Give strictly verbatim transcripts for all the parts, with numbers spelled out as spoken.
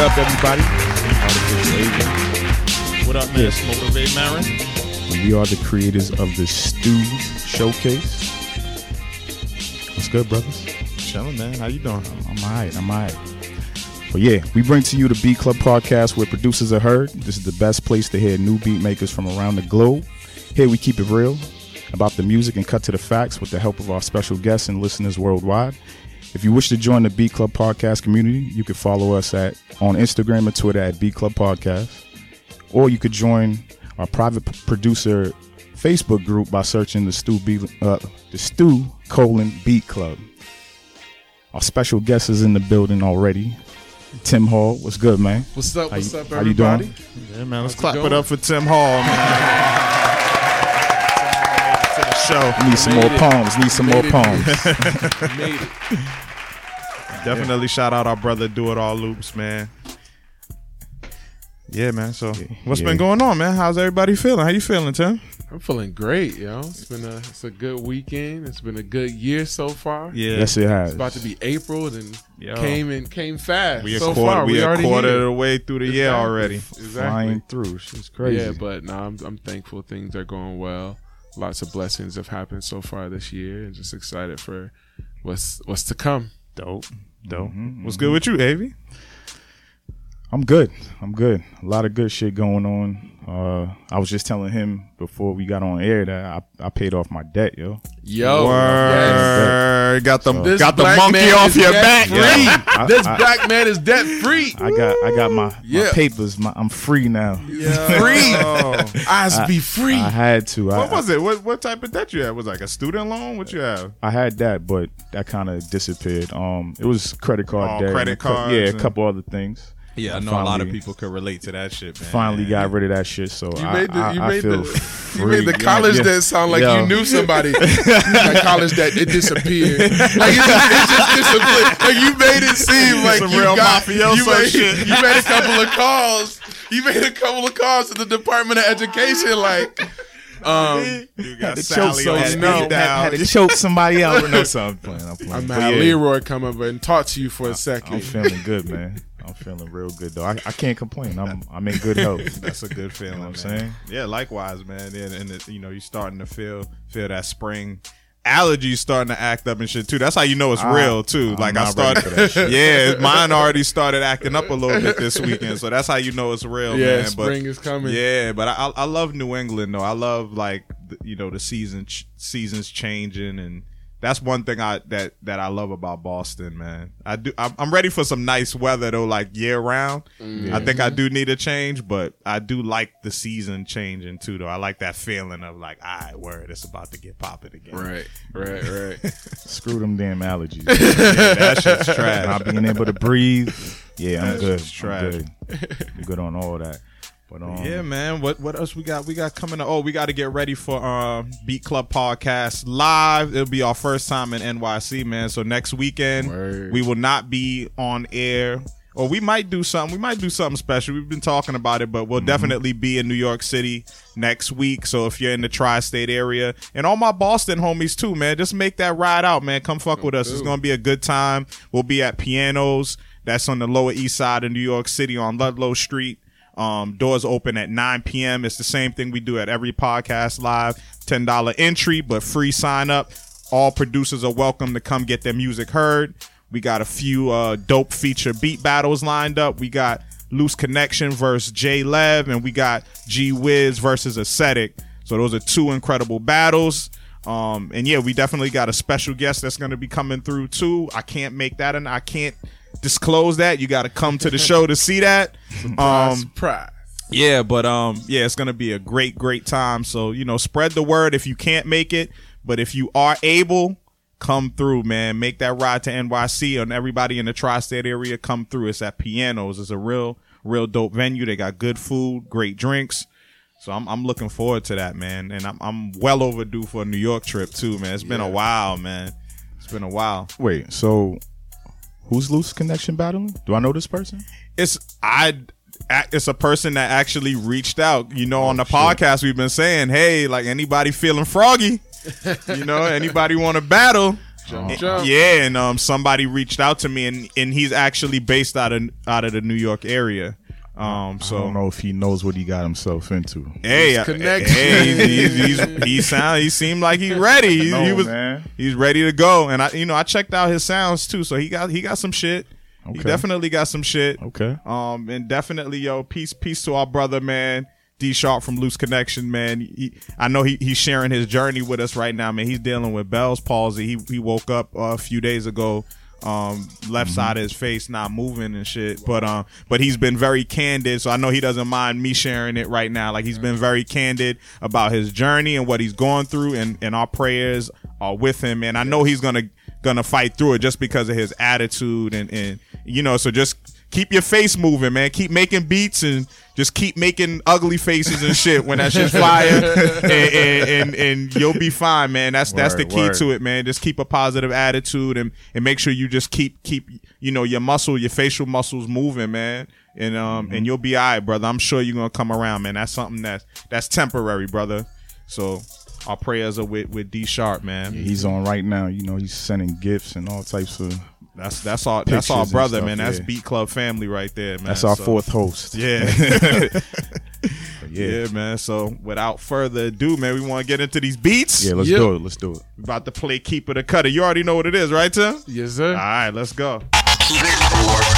What up, everybody? What up, man? Yes. Motivate Marin. We are the creators of the Stew Showcase. What's good, brothers? Chilling, man. How you doing? I'm all right. I'm all right. But yeah, we bring to you the Beat Club Podcast, where producers are heard. This is the best place to hear new beat makers from around the globe. Here we keep it real about the music and cut to the facts with the help of our special guests and listeners worldwide. If you wish to join the Beat Club Podcast community, you can follow us at on Instagram or Twitter at Beat Club Podcast. Or you could join our private producer Facebook group by searching the Stew, Be- uh, the Stew colon Beat Club. Our special guest is in the building already. Tim Hall, what's good, man? What's up, what's up, everybody? How you doing? Yeah, man, let's clap it up for Tim Hall, man. Show. Need some more poems. Need some more poems. Made it. Definitely shout out our brother Do It All Loops, man. Yeah, man. So what's yeah. been going on, man? How's everybody feeling? How you feeling, Tim? I'm feeling great, yo. It's been a it's a good weekend. It's been a good year so far. Yeah. Yes, it has. It's about to be April, and yo. came and came fast. We so a quarter, far, we, we a quarter of the way through the exactly. year already. Exactly. Flying through. It's crazy. Yeah, but no, nah, I'm I'm thankful things are going well. Lots of blessings have happened so far this year, and just excited for what's what's to come. Dope, dope. Mm-hmm, what's mm-hmm. good with you, Avi? I'm good. I'm good. A lot of good shit going on. Uh, I was just telling him before we got on air that I, I paid off my debt, yo. Yo, yes. got the so, got the monkey off your back. Free. Yeah. I, this I, black I, man is debt free. I got I got my, yeah. my papers. My, I'm free now. Yeah. Free. Oh. I'd be free. I, I had to. What I, was it? What what type of debt you had? Was it like a student loan? What you have? I had that, but that kind of disappeared. Um, it was credit card oh, debt. Credit cards. Yeah, a couple other things. Yeah, I know finally, a lot of people could relate to that shit, man. Finally got rid of that shit, so you I, made the, I, you I made feel the, free. You made the college yeah. debt sound like Yo. you knew somebody. Like college debt, it disappeared. Like it just, it just disappeared. Like you made it seem like Some you real got you made, shit. you made a couple of calls. You made a couple of calls to the Department of Education, like. Um, you got had to choke, so had, no, had, had, had to choke somebody out. No, so I'm playing. I'm playing. I'm but had yeah. Leroy come over and talk to you for I, a second. I'm feeling good, man. I'm feeling real good though. I, I can't complain. I'm I'm in good health. That's a good feeling. You know what I'm saying? Yeah, likewise, man. And, and it, you know, you're starting to feel feel that spring. Allergies starting to act up and shit too. That's how you know it's I, real too. I'm like I started, yeah, mine already started acting up a little bit this weekend. So that's how you know it's real, yeah, man. Yeah, spring but, is coming. Yeah, but I, I love New England though. I love like you know the season seasons changing, and that's one thing I that that I love about Boston, man. I do. I'm ready for some nice weather though, like year round. Mm-hmm. I think I do need a change, but I do like the season changing too, though. I like that feeling of like, all right, word, it's about to get popping again. Right, right, right. Screw them damn allergies. Yeah, that shit's trash. Not being able to breathe. Yeah, I'm that good. Shit's trash. I'm good. I'm good on all that. But, um, yeah, man. What what else we got? We got coming up. Oh, we got to get ready for uh, Beat Club Podcast Live. It'll be our first time in N Y C, man. So next weekend, Word. we will not be on air. Or we might do something. We might do something special. We've been talking about it, but we'll mm-hmm. definitely be in New York City next week. So if you're in the tri-state area, and all my Boston homies too, man, just make that ride out, man. Come fuck oh, with us. Dude. It's going to be a good time. We'll be at Pianos. That's on the Lower East Side of New York City on Ludlow Street. Um, doors open at nine p.m. It's the same thing we do at every podcast live. ten dollars entry, but free sign up. All producers are welcome to come get their music heard. We got a few uh, dope feature beat battles lined up. We got Loose Connection versus Jay Lev, and we got G Wiz versus Ascetic. So those are two incredible battles. Um, and yeah, we definitely got a special guest that's going to be coming through too. I can't make that, and I can't disclose that. You got to come to the show to see that. Surprise, um, surprise. Yeah, but um, yeah, it's gonna be a great, great time. So you know, spread the word if you can't make it, but if you are able, come through, man. Make that ride to N Y C, and everybody in the tri-state area, come through. It's at Pianos. It's a real, real dope venue. They got good food, great drinks. So I'm I'm looking forward to that, man. And I'm I'm well overdue for a New York trip too, man. It's been yeah. a while, man. It's been a while. Wait, so. Who's Loose Connection battling? Do I know this person? It's I. It's a person that actually reached out. You know, oh, on the shit. podcast we've been saying, hey, like anybody feeling froggy, you know, anybody want to battle? Jump, jump. Yeah, and um, somebody reached out to me, and, and he's actually based out of out of the New York area. Um, so I don't know if he knows what he got himself into. Hey, uh, hey, he's, he's, he's, he sound, he seemed like he ready. He, no, he was, man. He's ready to go. And I, you know, I checked out his sounds too. So he got, he got some shit. Okay. He definitely got some shit. Okay. Um, and definitely, yo, peace, peace to our brother, man. D Sharp from Loose Connection, man. He, I know he, he's sharing his journey with us right now, man. He's dealing with Bell's palsy. He, he woke up uh, a few days ago. Um, left mm-hmm. side of his face not moving and shit, but um, but he's been very candid, so I know he doesn't mind me sharing it right now. Like he's been very candid about his journey and what he's going through, and, and our prayers are with him. And I know he's gonna gonna fight through it just because of his attitude, and, and you know, so just keep your face moving, man. Keep making beats and just keep making ugly faces and shit when that shit's fire, and, and, and, and you'll be fine, man. That's word, that's the key word. to it, man. Just keep a positive attitude, and, and make sure you just keep keep you know your muscle, your facial muscles moving, man. And um mm-hmm. and you'll be all right, brother. I'm sure you're gonna come around, man. That's something that's that's temporary, brother. So our prayers are with with D Sharp, man. Yeah, he's on right now. You know, he's sending gifts and all types of. That's that's our Pictures that's our brother, stuff, man. That's yeah. Beat Club family right there, man. That's our so, fourth host. Yeah. yeah. Yeah, man. So without further ado, man, we want to get into these beats. Yeah, let's yep. do it. Let's do it. We're about to play Keeper the Cutter. You already know what it is, right, Tim? Yes, sir. All right, let's go. Keep it for-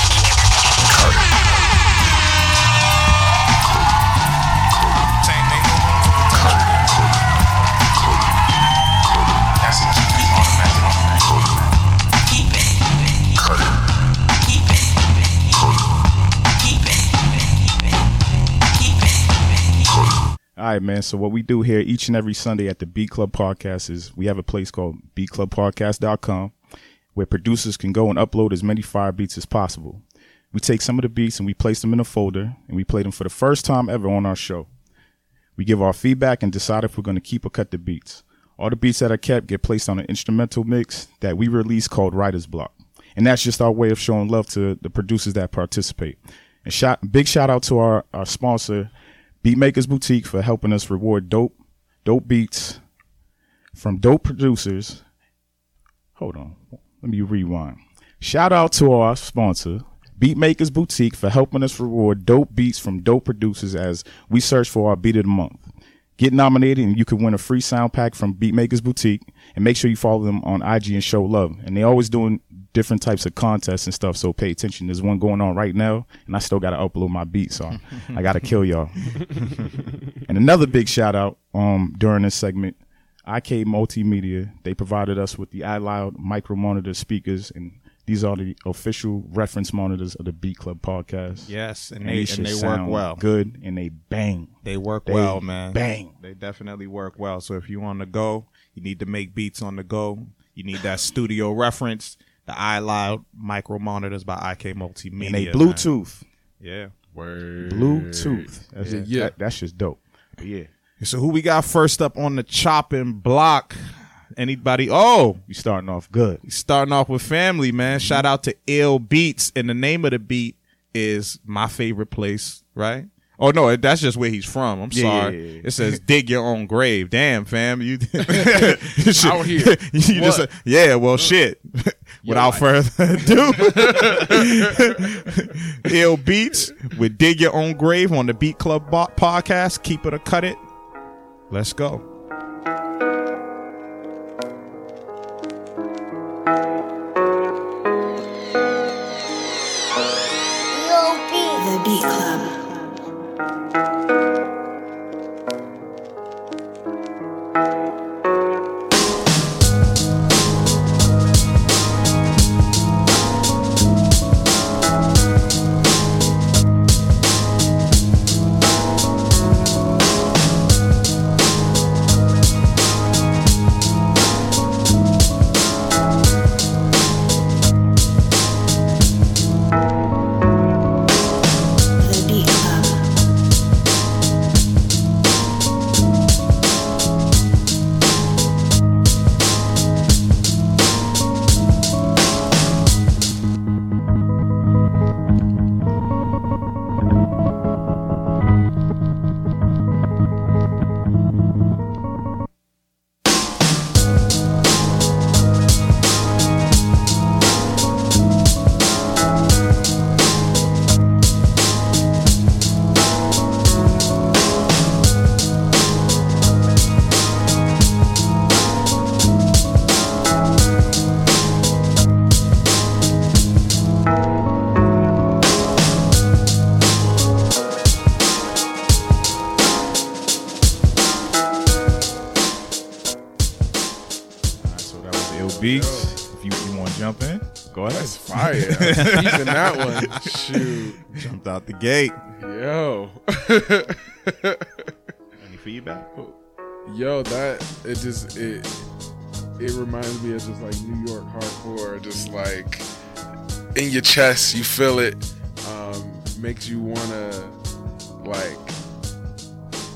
All right, man. So what we do here each and every Sunday at the Beat Club Podcast is we have a place called beat club podcast dot com where producers can go and upload as many fire beats as possible. We take some of the beats and we place them in a folder, and we play them for the first time ever on our show. We give our feedback and decide if we're going to keep or cut the beats. All the beats that are kept get placed on an instrumental mix that we release called Writer's Block. And that's just our way of showing love to the producers that participate. And shout, big shout out to our, our sponsor, Beatmakers Boutique, for helping us reward dope, dope beats from dope producers. Hold on. Let me rewind. Shout out to our sponsor, Beatmakers Boutique, for helping us reward dope beats from dope producers as we search for our beat of the month. Get nominated and you can win a free sound pack from Beatmakers Boutique, and make sure you follow them on I G and show love. And they always doing different types of contests and stuff, so pay attention. There's one going on right now, and I still got to upload my beat, so I got to kill y'all. And another big shout out um, during this segment, I K Multimedia. They provided us with the iLoud micro monitor speakers, and these are the official reference monitors of the Beat Club Podcast. Yes, and, and they, and they work well. Good, and they bang. They work they well, man. Bang. They definitely work well. So if you on the go, you need to make beats on the go. You need that studio reference. The iLoud micro monitors by I K Multimedia. And they Bluetooth. Man. Yeah. Word. Bluetooth. That's yeah. Just, yeah. That, that's just dope. But yeah. So who we got first up on the chopping block? Anybody? Oh, you starting off good. Starting off with family, man. Mm-hmm. Shout out to Ill Beats, and the name of the beat is My Favorite Place, right? Oh no, that's just where he's from. I'm yeah, sorry. Yeah, yeah. It says dig your own grave. Damn, fam, you out here. You just uh, yeah. Well, shit. Without further ado, Ill Beats with Dig Your Own Grave on the Beat Club Podcast. Keep it or cut it. Let's go. Beats, if you, you want to jump in, go ahead. That's fire. Even that one. Shoot. Jumped out the gate. Yo. Any feedback? Yo, that, it just, it, it reminds me of just like New York hardcore, just like in your chest, you feel it. Um, makes you want to, like,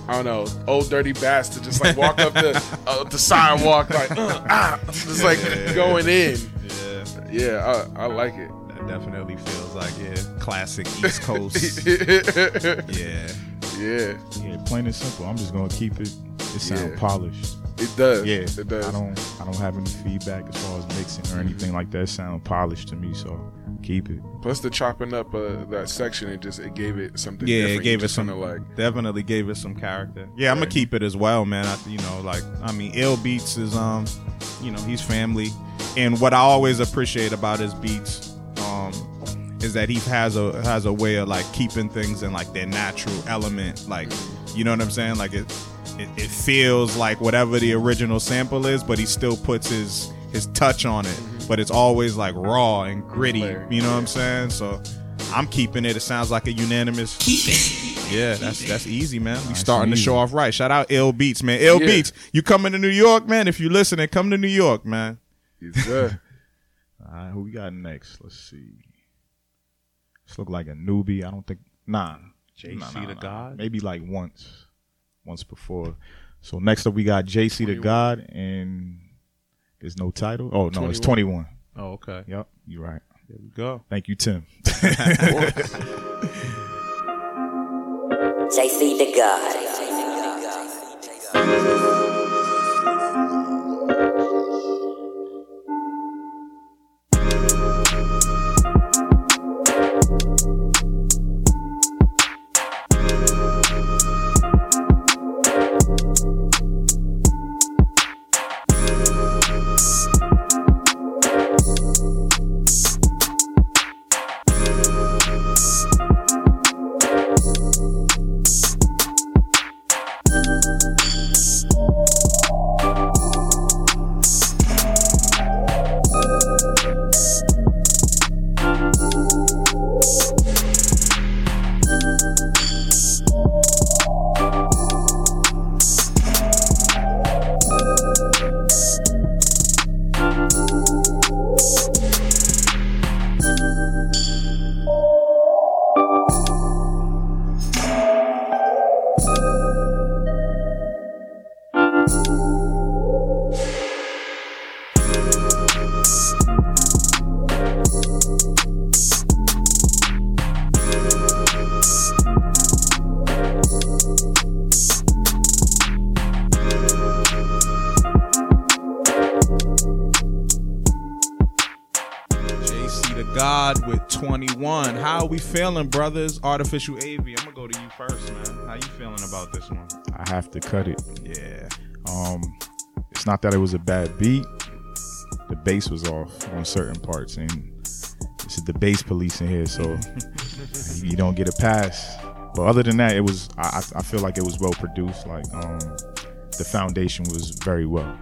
I don't know, old dirty bastard, just like walk up the uh, the sidewalk, like, uh, ah, just like yeah, going in. Yeah, yeah, I, I like it. That definitely feels like yeah, classic East Coast. yeah, yeah, yeah. Plain and simple. I'm just gonna keep it. It sounds yeah. polished. It does. Yeah, it does. I don't, I don't have any feedback as far as mixing or anything like that. It sounds polished to me, so keep it. Plus the chopping up uh, that section, it just it gave it something. Yeah, different. it gave it some like definitely gave it some character. Yeah, yeah. I'm gonna keep it as well, man. I, you know, like I mean, Ill Beats is um, you know, he's family, and what I always appreciate about his beats um is that he has a has a way of like keeping things in like their natural element, like you know what I'm saying, like it. It, it feels like whatever the original sample is, but he still puts his his touch on it. But it's always like raw and gritty. You know what I'm saying? So I'm keeping it. It sounds like a unanimous. Keep it. Yeah, that's that's easy, man. We starting the show off right. Shout out Ill Beats, man. Ill yeah. Beats. You coming to New York, man? If you listening, come to New York, man. Yes, sir. All right, who we got next? Let's see. This look like a newbie. I don't think. Nah. J C nah, nah, the nah. God. Maybe like once. Once before. So next up we got J C the God, and there's no title. Oh no, twenty-one. It's twenty-one. Oh, okay. Yep, you're right. There we go. Thank you, Tim. J C the God. Feeling, brothers, Artificial A V. I'm gonna go to you first, man. How you feeling about this one? I have to cut it. Yeah. Um, it's not that it was a bad beat. The bass was off on certain parts, and this is the bass police in here, so you don't get a pass. But other than that, it was. I, I feel like it was well produced. Like um, the foundation was very well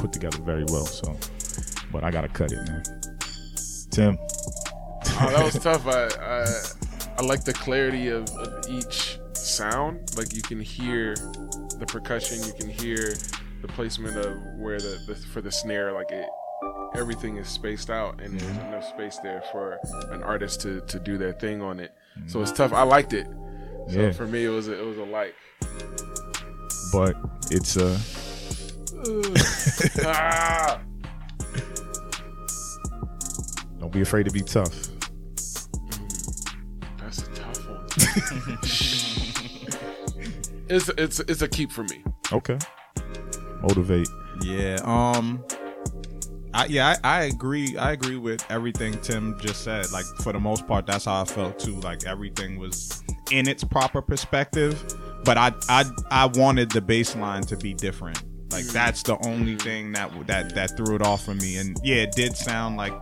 put together, very well. So, but I gotta cut it, man. Tim. Oh, that was tough. I, I I like the clarity of, of each sound. Like you can hear the percussion, you can hear the placement of where the, the for the snare. Like it, everything is spaced out, and mm-hmm. there's enough space there for an artist to, to do their thing on it. Mm-hmm. So it's tough. I liked it. So yeah. for me, it was a, it was a like. But it's a. ah! Don't be afraid to be tough. That's a tough one. it's it's it's a keep for me. Okay. Motivate. Yeah. Um. I yeah I, I agree I agree with everything Tim just said. Like for the most part, that's how I felt too. Like everything was in its proper perspective. But I I I wanted the baseline to be different. Like that's the only thing that that that threw it off for me. And yeah, it did sound like.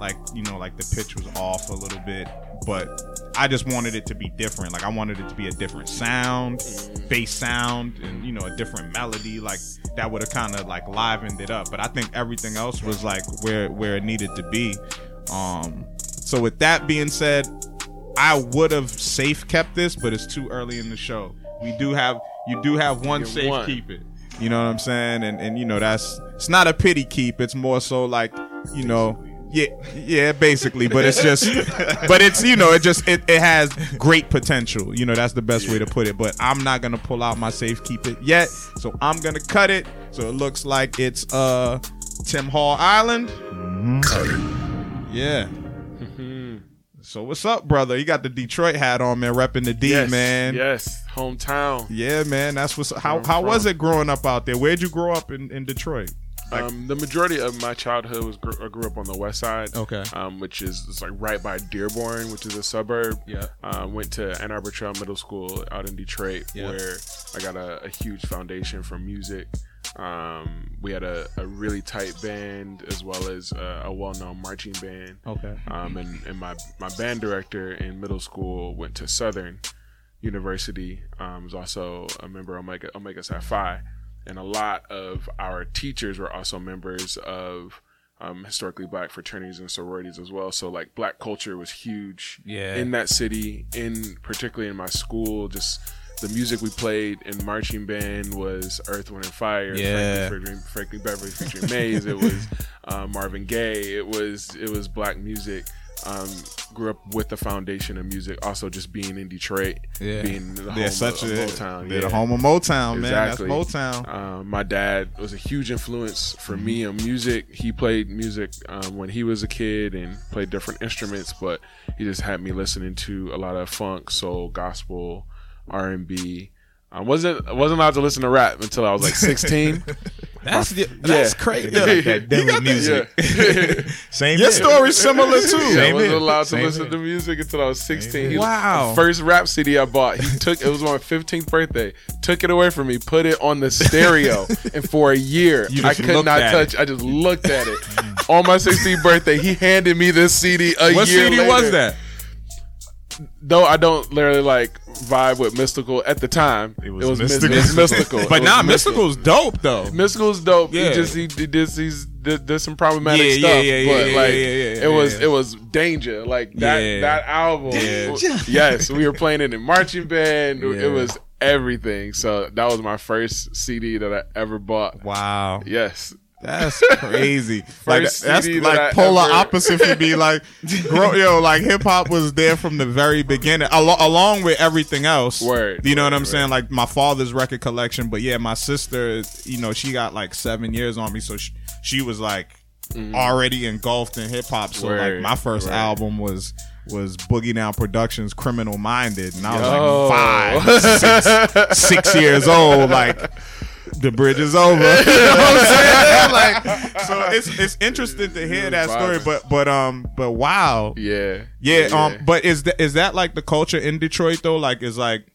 Like, you know, like the pitch was off a little bit, but I just wanted it to be different. Like, I wanted it to be a different sound, bass sound, and, you know, a different melody. Like, that would have kind of, like, livened it up. But I think everything else was, like, where where it needed to be. Um, so with that being said, I would have safe kept this, but it's too early in the show. We do have, you do have one safe one. Keep it. You know what I'm saying? And, and you know, that's, it's not a pity keep. It's more so like, you know, yeah, yeah, basically. But it's just, but it's, you know, it just, it, it has great potential. You know, that's the best way to put it. But I'm not going to pull out my safe keep it yet. So I'm going to cut it. So it looks like it's uh Tim Hall Island. Cut it. Yeah. So what's up, brother? You got the Detroit hat on, man, repping the D, yes, man. Yes, hometown. Yeah, man. That's what's how how from. Was it growing up out there? Where'd you grow up in, in Detroit? Like, um, the majority of my childhood was I grew up on the west side. Okay. Um, which is it's like right by Dearborn, which is a suburb. Yeah. Um, went to Ann Arbor Trail Middle School out in Detroit, yeah. where I got a, a huge foundation from music. Um, we had a, a really tight band as well as a, a well-known marching band. Okay. Um, and, and my, my band director in middle school went to Southern University. Um, was also a member of Omega, Omega Psi Phi, and a lot of our teachers were also members of um, historically black fraternities and sororities as well. So like black culture was huge yeah. in that city, in particularly in my school, just. The music we played in marching band was Earth, Wind, and Fire. Yeah. Franklin, Franklin Beverly featuring Maze. It was uh, Marvin Gaye. It was it was black music. Um, grew up with the foundation of music. Also, just being in Detroit, yeah. being the home such of, a, of Motown. They're yeah. the home of Motown, exactly. man. That's Motown. Um, my dad was a huge influence for mm-hmm. me on music. He played music um, when he was a kid and played different instruments, but he just had me listening to a lot of funk, soul, gospel. R and B. I wasn't I wasn't allowed to listen to rap until I was like sixteen. That's the, that's yeah. crazy. Yeah. Like that demo music. Yeah. Same. Your story's similar too. Yeah, I wasn't allowed Same to listen man. To music until I was sixteen. Wow. The first rap C D I bought, he took it was on my fifteenth birthday. Took it away from me, put it on the stereo, and for a year I could not touch. It. I just looked at it. On my sixteenth birthday, he handed me this C D a what year. What C D later. Was that? Though I don't literally like vibe with Mystical at the time, it was, it was Mystical. Mystical. Mystical. But now nah, Mystical's dope though. Mystical's dope. Yeah. He just he did he's did, did some problematic yeah, stuff. Yeah, yeah, but yeah, like yeah, yeah, yeah, it was yeah. it was Danger. Like that yeah. that album. Yeah. Yes, we were playing it in marching band. Yeah. It was everything. So that was my first C D that I ever bought. Wow. Yes. That's crazy. Like that's like polar ever... opposite for me. Like, bro, yo, like hip hop was there from the very beginning, al- along with everything else. Word. You know word, what I'm word. Saying? Like my father's record collection, but yeah, my sister, you know, she got like seven years on me, so she, she was like mm. already engulfed in hip hop. So word, like my first word. album was. was Boogie Down Productions' Criminal Minded, and I was Yo. like five, six, six years old. Like the bridge is over. You know what I'm saying? Like, so it's it's interesting to hear that story, but but um, but wow, yeah, yeah. yeah. Um, but is that is that like the culture in Detroit though? Like, is like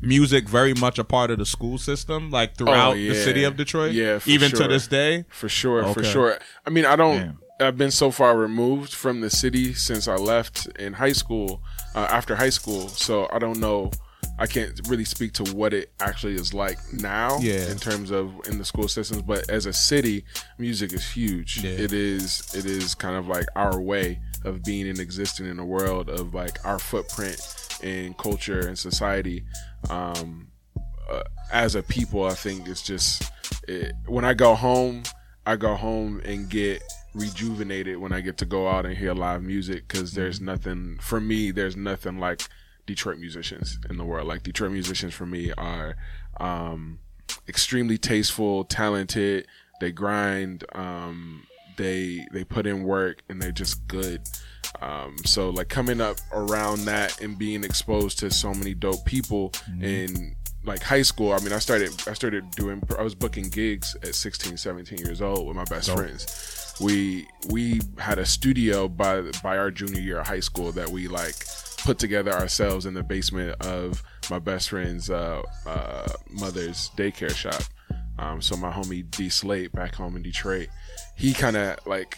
music very much a part of the school system, like throughout oh, yeah. the city of Detroit, yeah, for even sure. to this day, for sure, okay. for sure. I mean, I don't. Damn. I've been so far removed from the city since I left in high school, uh, after high school. So I don't know. I can't really speak to what it actually is like now yeah. in terms of in the school systems. But as a city, music is huge. Yeah. It is. It is kind of like our way of being and existing in the world, of like our footprint in culture and society. Um, uh, as a people, I think it's just it, when I go home, I go home and get rejuvenated when I get to go out and hear live music, because there's nothing for me there's nothing like Detroit musicians in the world. Like Detroit musicians for me are um extremely tasteful, talented, they grind, um they they put in work, and they're just good. Um so like coming up around that and being exposed to so many dope people mm-hmm. in like high school, I mean, I started I started doing I was booking gigs at sixteen, seventeen years old with my best dope. friends. We we had a studio by by our junior year of high school that we like put together ourselves in the basement of my best friend's uh, uh, mother's daycare shop. Um, so my homie D Slate back home in Detroit, he kind of like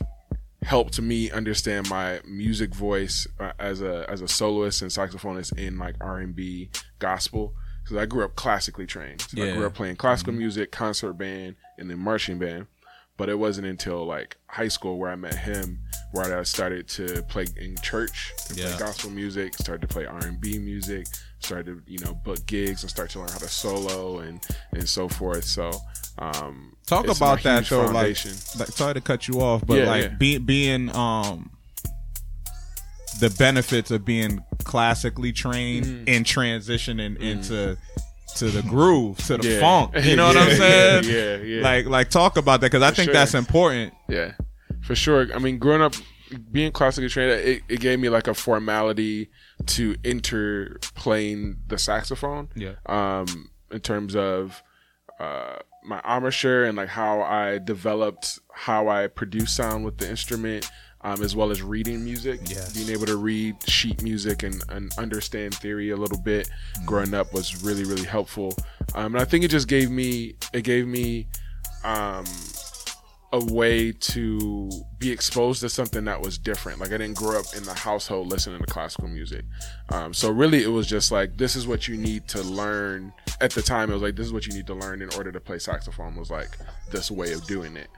helped me understand my music voice uh, as a as a soloist and saxophonist in like R and B, gospel. Because I grew up classically trained. So yeah. I grew up playing classical mm-hmm. music, concert band, and then marching band. But it wasn't until like high school where I met him, where I started to play in church and yeah. play gospel music, started to play R and B music, started to, you know, book gigs and start to learn how to solo and, and so forth. So um, talk about that though, like, like sorry to cut you off, but yeah, like yeah. Be, being um, the benefits of being classically trained mm. and transitioning mm. into to the groove, to the yeah. funk, you know yeah, what I'm saying? Yeah, yeah, yeah. Like, like talk about that, because I think sure. that's important. Yeah, for sure. I mean, growing up, being classically trained, it, it gave me like a formality to enter playing the saxophone. Yeah. Um, in terms of uh, my armature and like how I developed, how I produce sound with the instrument. Um, as well as reading music, yes. being able to read sheet music and, and understand theory a little bit, mm-hmm. growing up was really, really helpful. Um, and I think it just gave me, it gave me um, a way to be exposed to something that was different. Like I didn't grow up in the household listening to classical music. Um, so really it was just like, this is what you need to learn. At the time, it was like, this is what you need to learn in order to play saxophone, was like this way of doing it.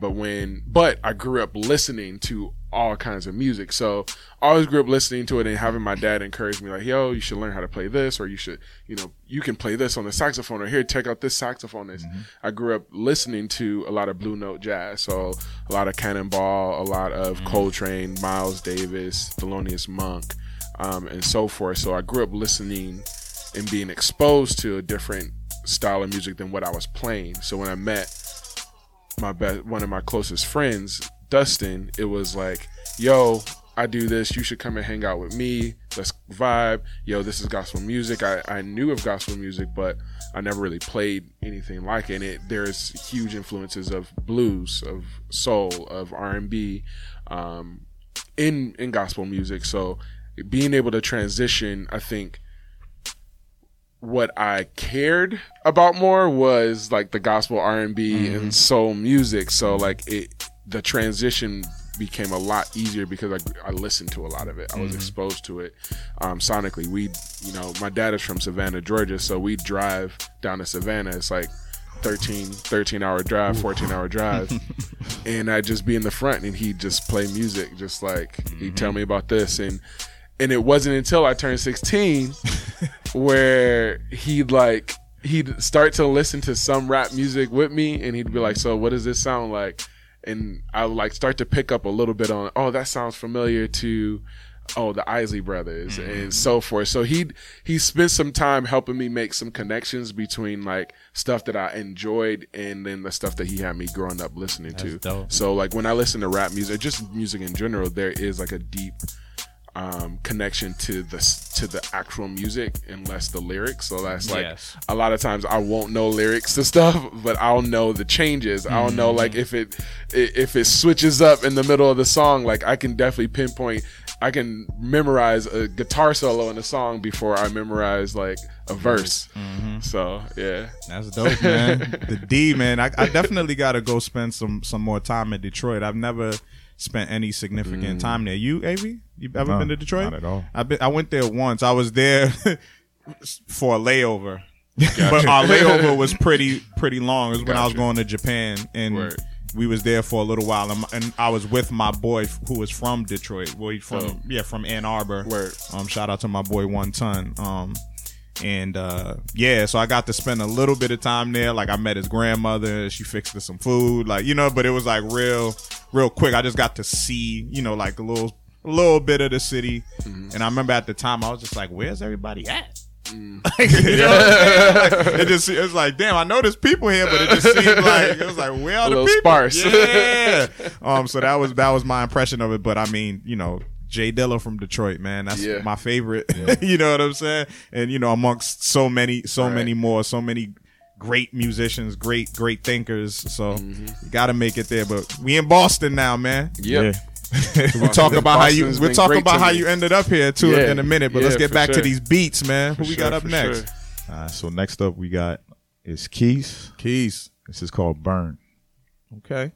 But when, but I grew up listening to all kinds of music. So I always grew up listening to it and having my dad encourage me like, yo, you should learn how to play this, or you should, you know, you can play this on the saxophone, or here, check out this saxophonist. Mm-hmm. I grew up listening to a lot of Blue Note jazz. So a lot of Cannonball, a lot of mm-hmm. Coltrane, Miles Davis, Thelonious Monk, um, and so forth. So I grew up listening and being exposed to a different style of music than what I was playing. So when I met my best, one of my closest friends, Dustin, it was like, yo, I do this, you should come and hang out with me, let's vibe, yo, this is gospel music. I, I knew of gospel music, but I never really played anything like it. And it, there's huge influences of blues, of soul, of R and B um, in, in gospel music. So being able to transition, I think, what I cared about more was like the gospel, R and B mm-hmm. and soul music. So like it, the transition became a lot easier because I, I listened to a lot of it. I was mm-hmm. exposed to it um, sonically. We, you know, my dad is from Savannah, Georgia. So we drive down to Savannah. It's like thirteen, thirteen hour drive, fourteen hour drive. And I'd just be in the front and he'd just play music. Just like mm-hmm. he'd tell me about this. And, and it wasn't until I turned sixteen where he'd like, he'd start to listen to some rap music with me and he'd be like, so what does this sound like? And I would like start to pick up a little bit on, oh, that sounds familiar to, oh, the Isley Brothers mm-hmm. and so forth. So he'd, he spent some time helping me make some connections between like stuff that I enjoyed and then the stuff that he had me growing up listening That's to. Dope. So like when I listen to rap music, just music in general, there is like a deep Um, connection to the to the actual music and less the lyrics. So that's like yes. a lot of times I won't know lyrics to stuff, but I'll know the changes. Mm-hmm. I'll know like if it if it switches up in the middle of the song. Like I can definitely pinpoint. I can memorize a guitar solo in a song before I memorize like a verse. Mm-hmm. So yeah, that's dope, man. The D, man. I, I definitely gotta go spend some some more time in Detroit. I've never spent any significant mm. time there. You, A V? You ever no, been to Detroit? Not at all. I been, I went there once. I was there for a layover. Gotcha. But our layover was pretty pretty long. It was gotcha. when I was going to Japan. And Word. we was there for a little while. And, and I was with my boy who was from Detroit. Well, he's from, oh. yeah, from Ann Arbor. Word. Um, shout out to my boy One Ton. Um, and uh, yeah, so I got to spend a little bit of time there. Like I met his grandmother. She fixed us some food. Like, you know, but it was like real... real quick, I just got to see, you know, like a little a little bit of the city. Mm-hmm. And I remember at the time I was just like, where's everybody at? Mm. Like, you know what I'm saying? Like, it just it's like, damn, I know there's people here, but it just seemed like it was like, where are a the people? Sparse. Yeah. um, so that was that was my impression of it. But I mean, you know, Jay Dilla from Detroit, man. That's yeah. my favorite. Yeah. You know what I'm saying? And you know, amongst so many, so All many right. more, so many great musicians, great, great thinkers. So mm-hmm. you gotta make it there. But we in Boston now, man. Yep. Yeah. we talk about how you we'll talk about how me. you ended up here too yeah. in a minute. But yeah, let's get back sure. to these beats, man. For Who we sure, got up next? Sure. Uh, so next up we got is Keys. Keys. This is called Burn. Okay.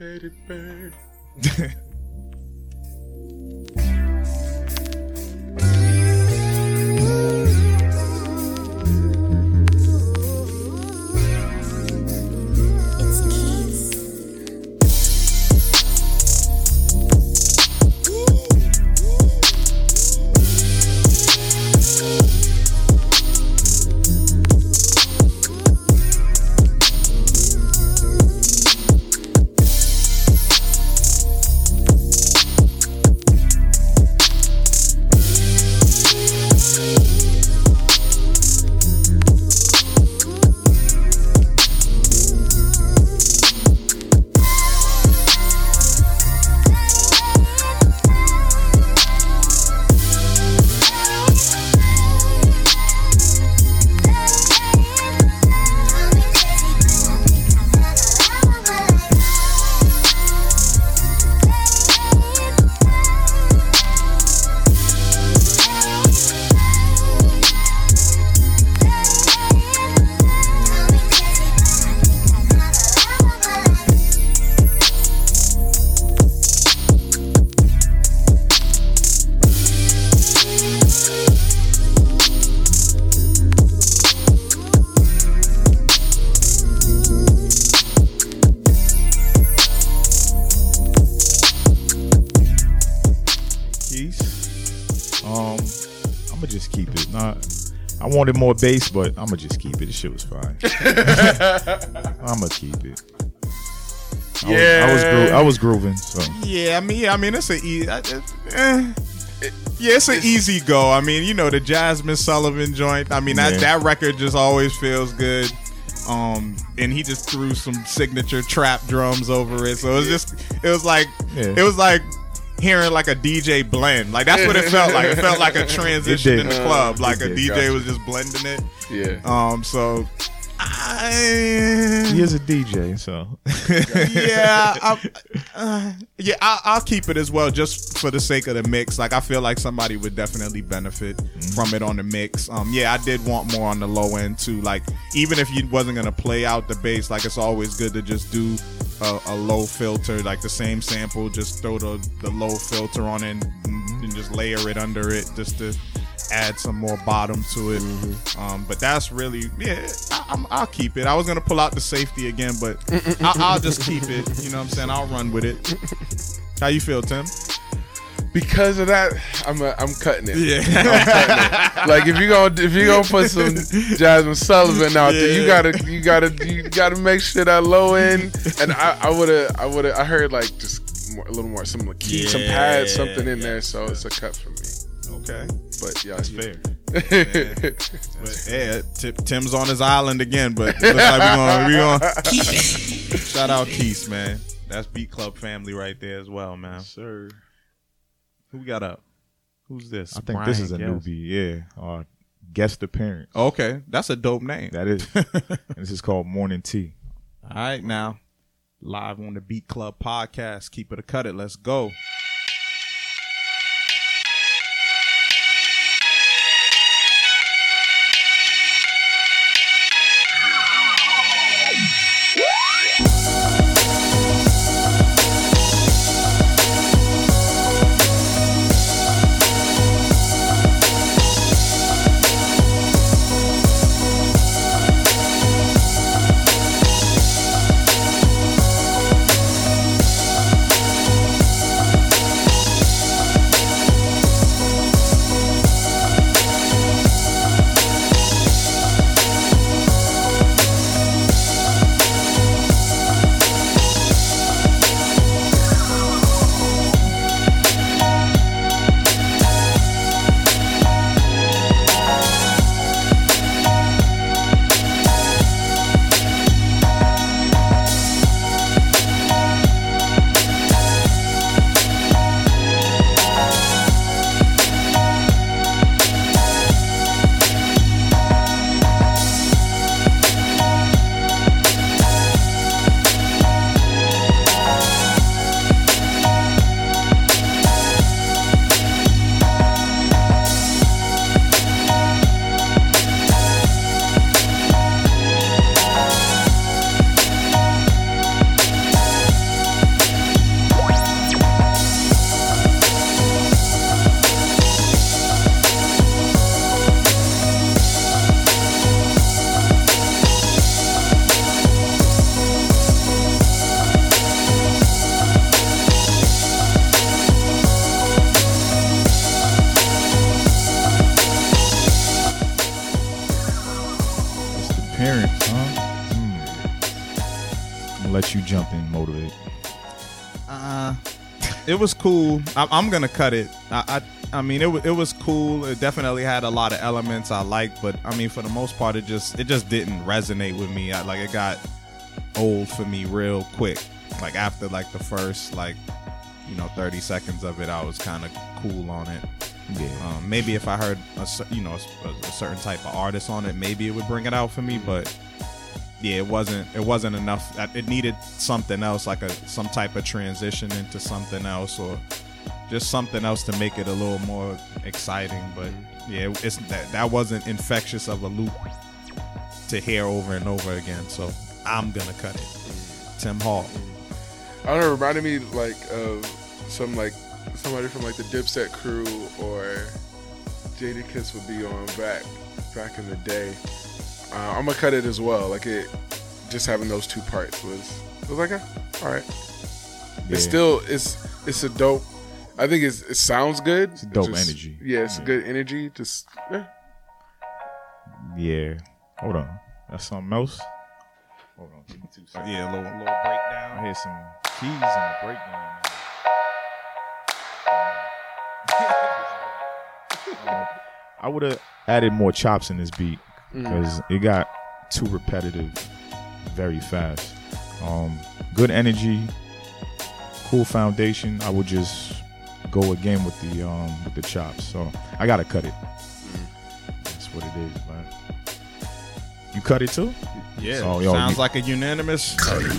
Let it burn. Wanted more bass, but I'm gonna just keep it. The shit was fine. I'm gonna keep it. I yeah, was, I, was gro- I was grooving. So. Yeah, I mean, I mean, it's an easy. Eh. It, yeah, it's an it's, easy go. I mean, you know, the Jasmine Sullivan joint. I mean, yeah. that that record just always feels good. Um, and he just threw some signature trap drums over it, so it was just, it was like, yeah. it was like. hearing like a D J blend. Like that's what it felt like. It felt like a transition in the club. Like a D J gotcha. was just blending it. Yeah. Um so I He is a D J, so yeah, I, uh, yeah, I, I'll keep it as well just for the sake of the mix. Like I feel like somebody would definitely benefit mm-hmm. from it on the mix. Um yeah, I did want more on the low end too. Like even if you wasn't gonna play out the bass, like it's always good to just do A, a low filter, like the same sample, just throw the, the low filter on it and, and just layer it under it just to add some more bottom to it. Mm-hmm. Um, but that's really, yeah, I, I'm, I'll keep it. I was going to pull out the safety again, but I, I'll just keep it. You know what I'm saying? I'll run with it. How you feel, Tim? Because of that, I'm a, I'm cutting it. Yeah. I'm cutting it. Like if you gonna if you gonna put some Jasmine Sullivan out yeah. there, you gotta you gotta you gotta make sure that low end. And I I woulda I woulda I heard like just more, a little more some keys, yeah. some pads, something in yeah. there. So yeah. it's a cut for me. Okay, but yeah, that's yeah. fair. Yeah, but, yeah Tim, Tim's on his island again, but it looks like we gonna we gonna Keith. Shout out Keith, man. That's Beat Club family right there as well, man. Sure. Who we got up? Who's this? I think Brian, this is a yes. newbie, yeah. Uh, guest appearance. Okay, that's a dope name. That is. And this is called Morning Tea. All right, now. Live on the Beat Club Podcast. Keep it or cut it. Let's go. let you jump in, motivate? Uh, it was cool. I, I'm gonna cut it. I, I, I mean, it was it was cool. It definitely had a lot of elements I liked, but I mean, for the most part, it just it just didn't resonate with me. I, like it got old for me real quick. Like after like the first like you know thirty seconds of it, I was kind of cool on it. Yeah. Um, maybe if I heard a you know a, a certain type of artist on it, maybe it would bring it out for me. But yeah, it wasn't it wasn't enough. It needed something else, like a some type of transition into something else, or just something else to make it a little more exciting. But yeah, it's that that wasn't infectious of a loop to hear over and over again. So I'm gonna cut it. Tim Hall. I don't know. It reminded me like of some like. somebody from like the Dipset crew or Jadakiss would be on back back in the day. Uh, I'm gonna cut it as well. Like it, just having those two parts was was like, a, all right. Yeah. It's still it's it's a dope. I think it's, it sounds good. It's a dope it's just, energy. Yeah, it's yeah. good energy. Just yeah. yeah. Hold on, that's something else. Hold on, give me two seconds. Yeah, a little a little breakdown. I hear some keys in the breakdown. um, I would have added more chops in this beat because mm. it got too repetitive very fast. Um, good energy, cool foundation. I would just go again with the um, with the chops. So I gotta cut it. Mm. That's what it is, man. You cut it too? Yeah. So, yo, sounds you- like a unanimous. Cut it.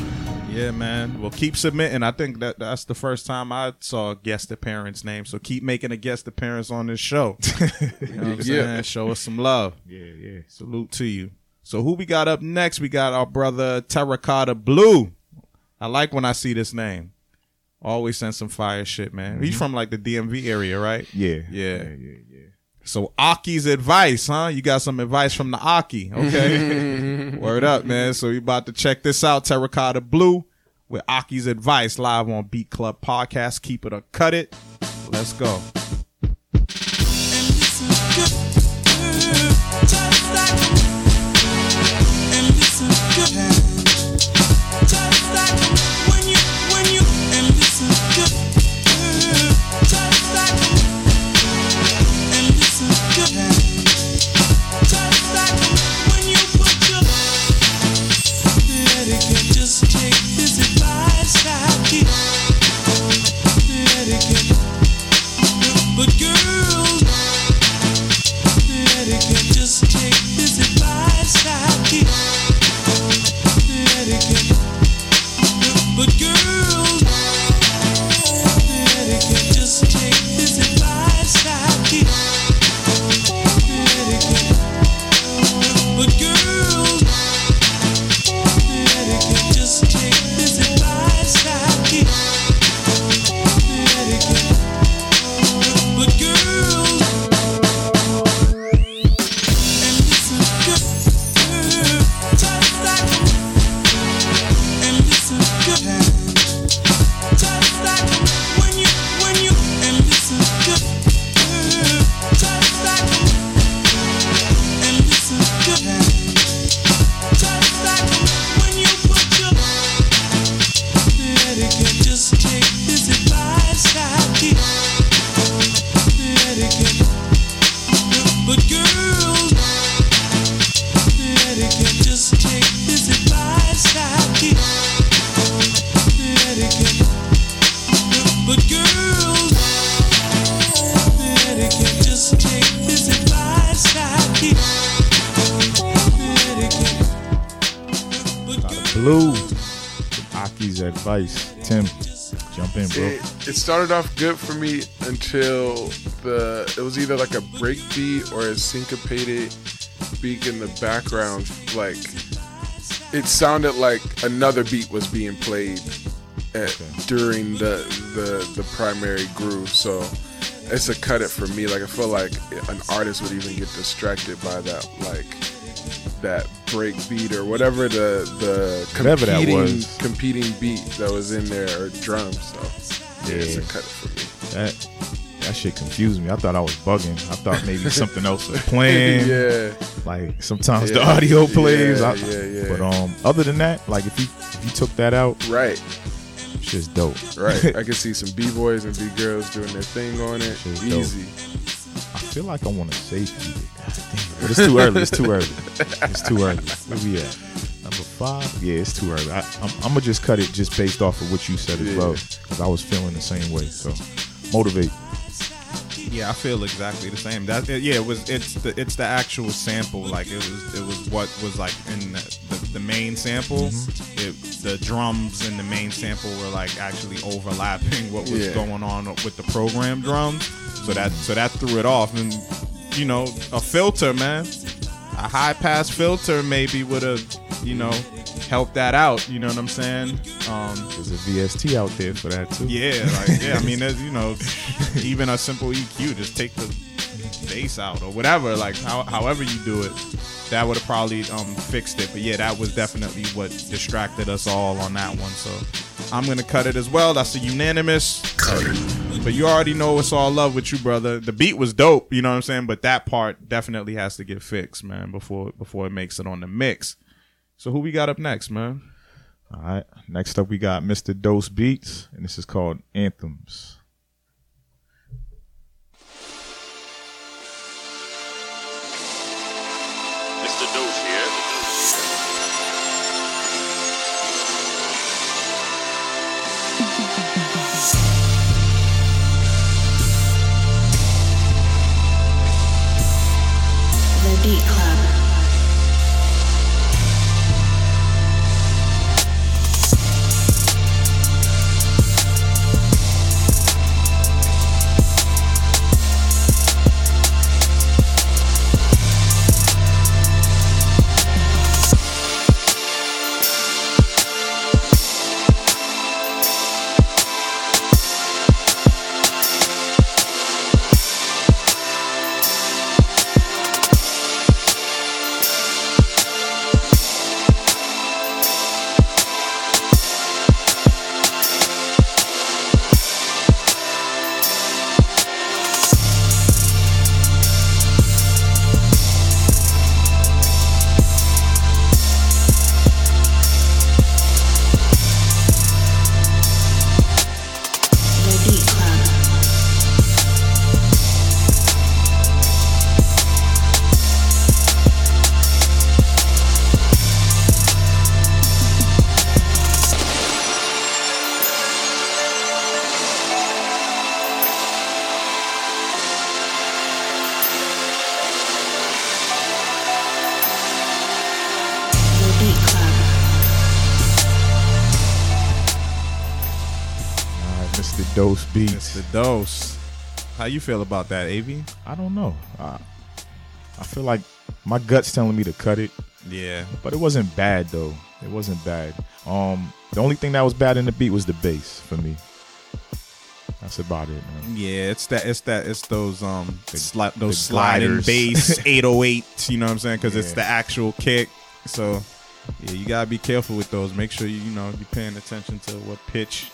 Yeah, man. Well, keep submitting. I think that that's the first time I saw a guest appearance name. So keep making a guest appearance on this show. You know what I'm yeah. saying? Show us some love. Yeah, yeah. Salute to you. So who we got up next? We got our brother Terracotta Blue. I like when I see this name. Always send some fire shit, man. Mm-hmm. He's from like the D M V area, right? Yeah. Yeah. Yeah, yeah, yeah. So Aki's advice, huh? You got some advice from the Aki, okay? Word up, man. So you're about to check this out, Terracotta Blue with Aki's advice live on Beat Club Podcast. Keep it or cut it. Let's go. Started off good for me until the it was either like a break beat or a syncopated beat in the background. Like it sounded like another beat was being played at, okay. during the, the the primary groove. So it's a cut it for me. Like I feel like an artist would even get distracted by that like that break beat or whatever the the whatever that was. competing beat that was in there or drum. So. Yeah, it's a cut for me. That that shit confused me. I thought I was bugging. I thought maybe something else was playing. Yeah. Like sometimes yeah. the audio plays. Yeah, I, yeah, yeah. But um, other than that, like if you if you took that out. Right. Shit's dope. Right. I can see some B-boys and B-girls doing their thing on it. Shit's easy. Dope. I feel like I want to say eat it. But it's too early. It's too early. It's too early. Where we at? Number five? Yeah, it's too early. I, I'm, I'm going to just cut it just based off of what you said as yeah. well. Because I was feeling the same way. So, motivate. Yeah, I feel exactly the same. That it, yeah, it was. It's the it's the actual sample. Like it was. It was what was like in the the, the main sample. Mm-hmm. It, the drums in the main sample were like actually overlapping what was yeah. going on with the program drums. So that so that threw it off. And you know, a filter, man, a high pass filter maybe would have, you know, helped that out. You know what I'm saying? Um, There's a V S T out there for that too. Yeah, like yeah. I mean, you know, even a simple E Q, just take the bass out or whatever. Like how, however you do it, that would have probably um, fixed it. But yeah, that was definitely what distracted us all on that one. So I'm gonna cut it as well. That's a unanimous. Uh, But you already know it's all love with you, brother. The beat was dope, you know what I'm saying? But that part definitely has to get fixed, man, before before it makes it on the mix. So who we got up next, man? All right. Next up, we got Mister Dose Beats, and this is called Anthems. Mister Dose here. Beat Club. Dose Beats. Mister Dose. How you feel about that, A V? I don't know. I, I feel like my gut's telling me to cut it. Yeah. But it wasn't bad, though. It wasn't bad. Um, the only thing that was bad in the beat was the bass for me. That's about it, man. Yeah, it's that, it's that, it's those um, the, sli- those sliding bass eight oh eight. You know what I'm saying? Because yeah. it's the actual kick. So yeah, you gotta be careful with those. Make sure you, you know, you're paying attention to what pitch.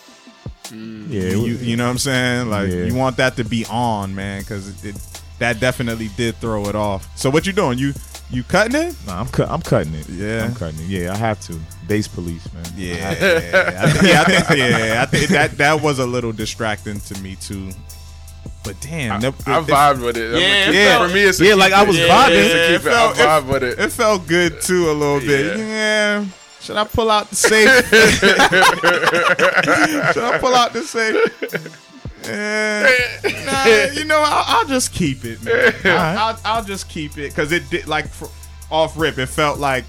Yeah, you, you know what I'm saying? Like yeah. you want that to be on, man, because it, it that definitely did throw it off. So what you doing? You you cutting it? Nah, I'm cu- I'm cutting it. Yeah, I'm cutting it. Yeah, I have to. Bass police, man. Yeah, yeah, I think, yeah, I think, yeah. I think that that was a little distracting to me too. But damn, I, the, I vibed it, with it. Yeah, like, yeah. Felt, for me, it's a yeah. Like I was yeah, vibing. Yeah, it, it felt, I vibe it, with it. It felt good too a little bit. Yeah. yeah. Should I pull out the safe? Should I pull out the safe? Yeah. Nah, you know, I'll, I'll just keep it, man. Right. I'll, I'll just keep it because it did, like, for, off rip, it felt like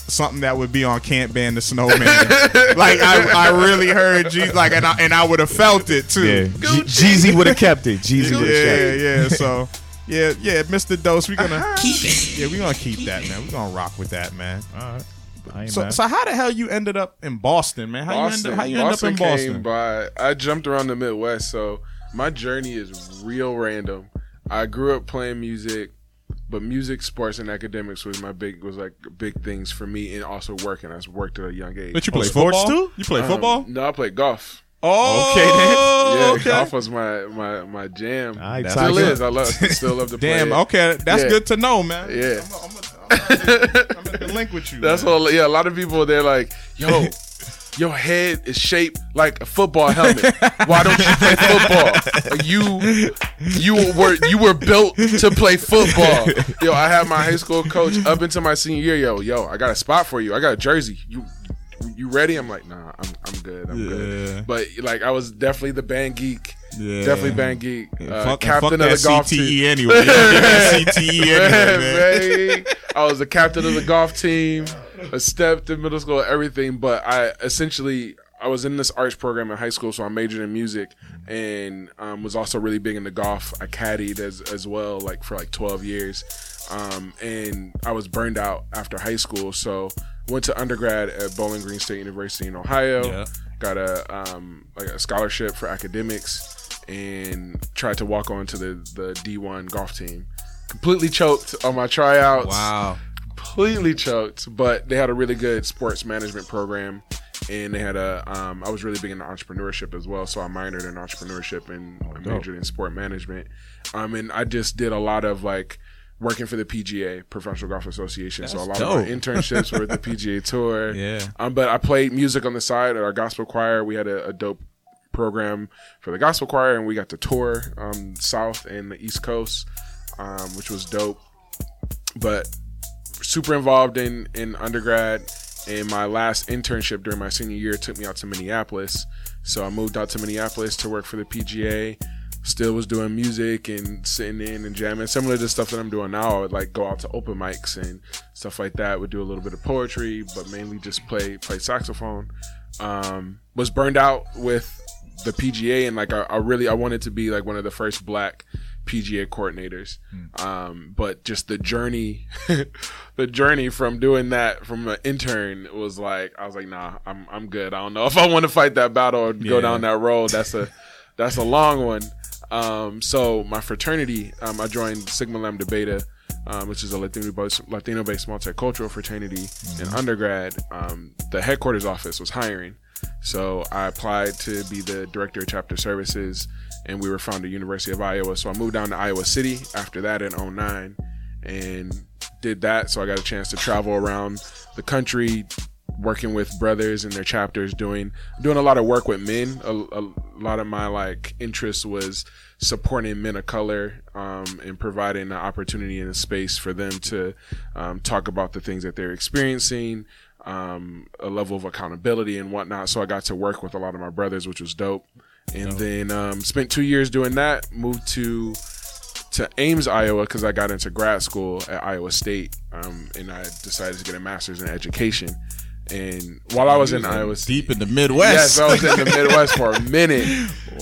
something that would be on Can't Ban the Snowman. Like, I, I really heard G, like, and I, and I would have felt it too. Yeah. Jeezy would have kept it. Jeezy would have yeah, kept it. Yeah, yeah, so. Yeah, yeah, Mister Dose, we're going to keep it. Yeah, we're going to keep that, man. We're going to rock with that, man. All right. So, so how the hell you ended up in Boston, man? How Boston, you, end up, how you end up in Boston? Came by, I jumped around the Midwest, so my journey is real random. I grew up playing music, but music, sports, and academics was my big was like big things for me, and also working. I worked at a young age. But you play oh, sports football? Too? You play um, football? No, I played golf. Oh, okay, then. Yeah, okay. Golf was my my my jam. Right, still is. Up. I love still love to play. Damn. Okay, that's yeah. good to know, man. Yeah. I'm a, I'm a, I'm gonna link with you. That's man. All. Yeah, a lot of people they're like, "Yo, your head is shaped like a football helmet. Why don't you play football? You you were you were built to play football. Yo, I had my high school coach up into my senior year. Yo, yo, I got a spot for you. I got a jersey. You you ready? I'm like, nah, I'm I'm good. I'm yeah. good. But like, I was definitely the band geek. Yeah. Definitely band geek. Uh, fuck, captain fuck of the golf C T E team. Anyway. C T E anyway, man. I was the captain of the golf team. I stepped in middle school, everything, but I essentially I was in this arts program in high school, so I majored in music and um, was also really big into golf. I caddied as as well, like for like twelve years, um, and I was burned out after high school, so went to undergrad at Bowling Green State University in Ohio. Yeah. Got a um, like a scholarship for academics and tried to walk on to the the D one golf team. Completely choked on my tryouts. Wow. Completely choked, but they had a really good sports management program, and they had a. Um, I was really big into entrepreneurship as well, so I minored in entrepreneurship and oh, I majored in sport management. Um, and I just did a lot of like working for the P G A, Professional Golf Association. That's so a lot dope. Of my internships were with the P G A Tour. Yeah. Um, but I played music on the side at our gospel choir. We had a, a dope program for the gospel choir, and we got to tour um south and the East Coast, um, which was dope. But super involved in, in undergrad, and my last internship during my senior year took me out to Minneapolis. So I moved out to Minneapolis to work for the P G A. Still was doing music and sitting in and jamming. Similar to the stuff that I'm doing now, I would like go out to open mics and stuff like that. Would do a little bit of poetry, but mainly just play play saxophone. Um, was burned out with the P G A, and like I, I really I wanted to be like one of the first Black P G A coordinators, um, but just the journey, the journey from doing that from an intern was like I was like, nah, I'm I'm good. I don't know if I want to fight that battle or go yeah. down that road. That's a that's a long one. Um, so my fraternity, um, I joined Sigma Lambda Beta, um, which is a Latino-based, Latino-based multicultural fraternity. Mm-hmm. In undergrad, um, the headquarters office was hiring, so I applied to be the director of chapter services. And we were founded at the University of Iowa. So I moved down to Iowa City after that in oh nine and did that. So I got a chance to travel around the country, working with brothers and their chapters, doing doing a lot of work with men. A, a lot of my like interest was supporting men of color, um, and providing an opportunity and a space for them to um, talk about the things that they're experiencing, um, a level of accountability and whatnot. So I got to work with a lot of my brothers, which was dope. And then um, spent two years doing that. Moved to to Ames, Iowa, because I got into grad school at Iowa State, um, and I decided to get a master's in education. And while I was in Iowa State, deep in the Midwest. Yes, I was in the Midwest for a minute.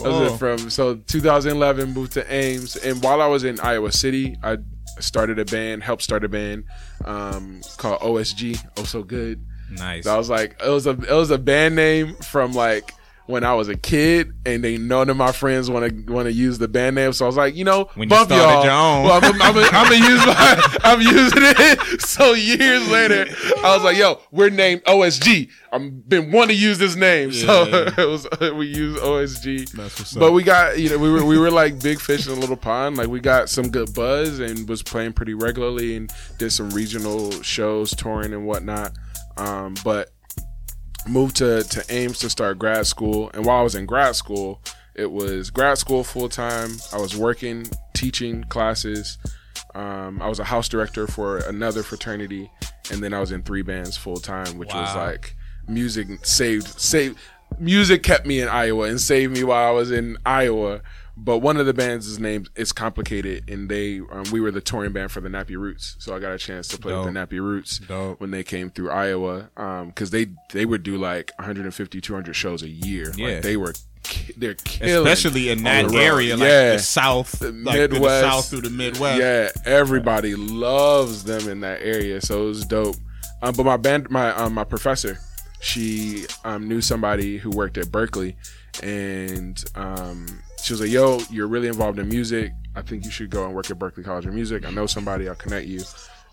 I was from so twenty eleven moved to Ames, and while I was in Iowa City, I started a band, helped start a band um, called O S G. Oh, so good. Nice. So I was like, it was a it was a band name from like. When I was a kid, and they none of my friends want to want to use the band name, so I was like, you know, when bump you y'all. Your own. Well, I'm, I'm, I'm, I'm, use my, I'm using it. So years later, I was like, yo, we're named O S G. I've been wanting to use this name, yeah. so it was, we used O S G. That's what's up. But we got, you know, we were we were like big fish in a little pond. Like we got some good buzz and was playing pretty regularly and did some regional shows, touring and whatnot. Um, but moved to, to Ames to start grad school. And while I was in grad school, it was grad school full-time. I was working, teaching classes. Um, I was a house director for another fraternity. And then I was in three bands full-time, which wow. was like music saved, saved. Music kept me in Iowa and saved me while I was in Iowa. But one of the bands is named It's Complicated, and they um, we were the touring band for the Nappy Roots. So I got a chance to play Dope. With the Nappy Roots Dope. When they came through Iowa, because um, they they would do like one fifty, two hundred shows a year. Yeah. Like they were ki- they're killing, especially in that area, like yeah. the South, the like Midwest, the South through the Midwest. Yeah, everybody yeah. loves them in that area, so it was dope. Um, but my band, my um, my professor, she um, knew somebody who worked at Berklee, and um. She was like, yo, you're really involved in music. I think you should go and work at Berklee College of Music. I know somebody. I'll connect you.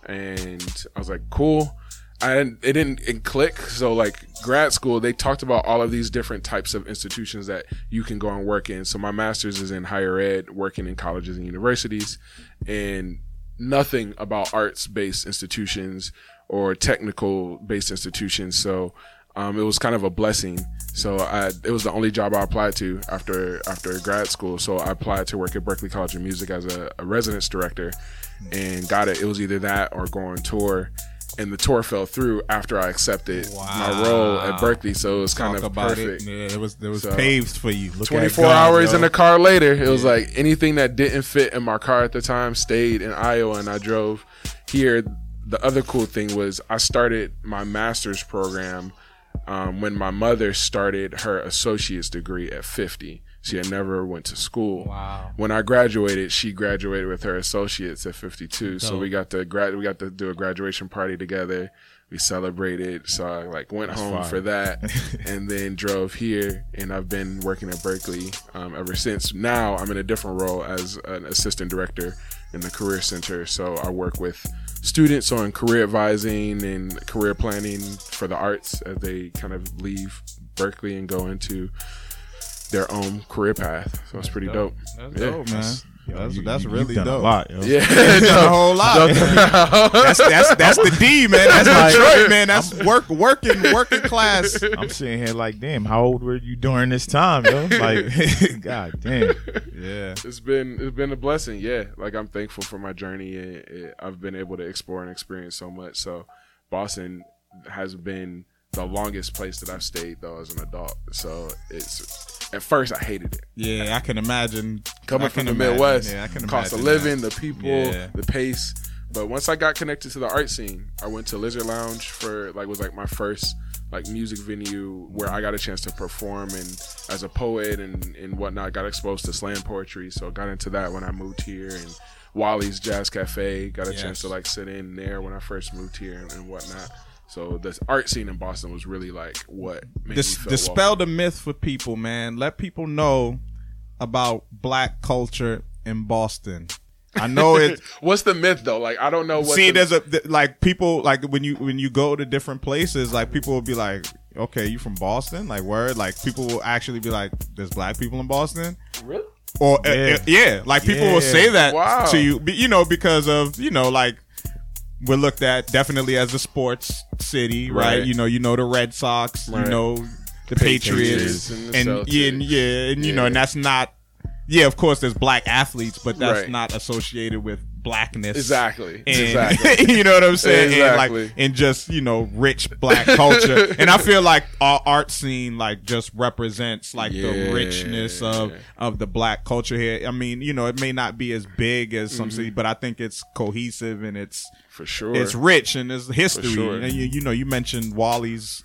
And I was like, cool. I didn't, it didn't it click. So like grad school, they talked about all of these different types of institutions that you can go and work in. So my master's is in higher ed, working in colleges and universities, and nothing about arts-based institutions or technical-based institutions. So um, it was kind of a blessing. So I, it was the only job I applied to after after grad school. So I applied to work at Berklee College of Music as a, a residence director and got it. It was either that or go on tour. And the tour fell through after I accepted wow. my role at Berklee. So it was Talk kind of perfect. It, man. it was it was so, paved for you. Look twenty-four guns, hours yo. in the car later, it yeah. was like anything that didn't fit in my car at the time stayed in Iowa, and I drove here. The other cool thing was I started my master's program um, when my mother started her associate's degree at fifty. She had never went to school. Wow. When I graduated, she graduated with her associates at fifty-two. Dope. So we got to grad, we got to do a graduation party together. We celebrated. So I like went That's home fire. for that, and then drove here. And I've been working at Berklee um, ever since. Now I'm in a different role as an assistant director in the Career Center. So I work with students on career advising and career planning for the arts as they kind of leave Berklee and go into their own career path. So it's pretty dope. dope. That's yeah. dope, man. Yo, that's you, that's you, really done dope. A lot, yo. Yeah, done a whole lot. that's that's that's the D, man. That's like, Detroit, man. That's work, working, working class. I'm sitting here like, damn, how old were you during this time, yo? Like, god damn. Yeah, it's been it's been a blessing. Yeah, like I'm thankful for my journey, and it, I've been able to explore and experience so much. So, Boston has been the longest place that I've stayed though as an adult. So it's. At first, I hated it. Yeah, I can imagine. Coming can from the imagine, Midwest, yeah, I can cost of living, that. the people, yeah. the pace. But once I got connected to the art scene, I went to Lizard Lounge for like was like my first like music venue where I got a chance to perform and as a poet and and whatnot. Got exposed to slam poetry, so I got into that when I moved here. And Wally's Jazz Cafe, got a yes. chance to like sit in there when I first moved here and, and whatnot. So the art scene in Boston was really like what made Dis- me feel dispel welcome. The myth for people, man. Let people know about black culture in Boston. I know it. What's the myth though? Like I don't know. What See, the- there's a th- like people like when you when you go to different places, like people will be like, "Okay, you from Boston?" Like word, like people will actually be like, "There's black people in Boston." Really? Or yeah, uh, uh, yeah. like people yeah. will say that wow. to you, you know, because of you know like. We're looked at definitely as a sports city, right? right? You know, you know the Red Sox, right. you know the Patriots, Patriots and, the and, yeah, and yeah, and you yeah. know, and that's not, yeah, of course, there's black athletes, but that's right. not associated with blackness, exactly. And, exactly, you know what I'm saying? Exactly, and, like, and just you know, rich black culture, and I feel like our art scene like just represents like yeah. the richness of of the black culture here. I mean, you know, it may not be as big as some mm-hmm. city, but I think it's cohesive and it's. For sure. It's rich and it's history. Sure. And you, you know, you mentioned Wally's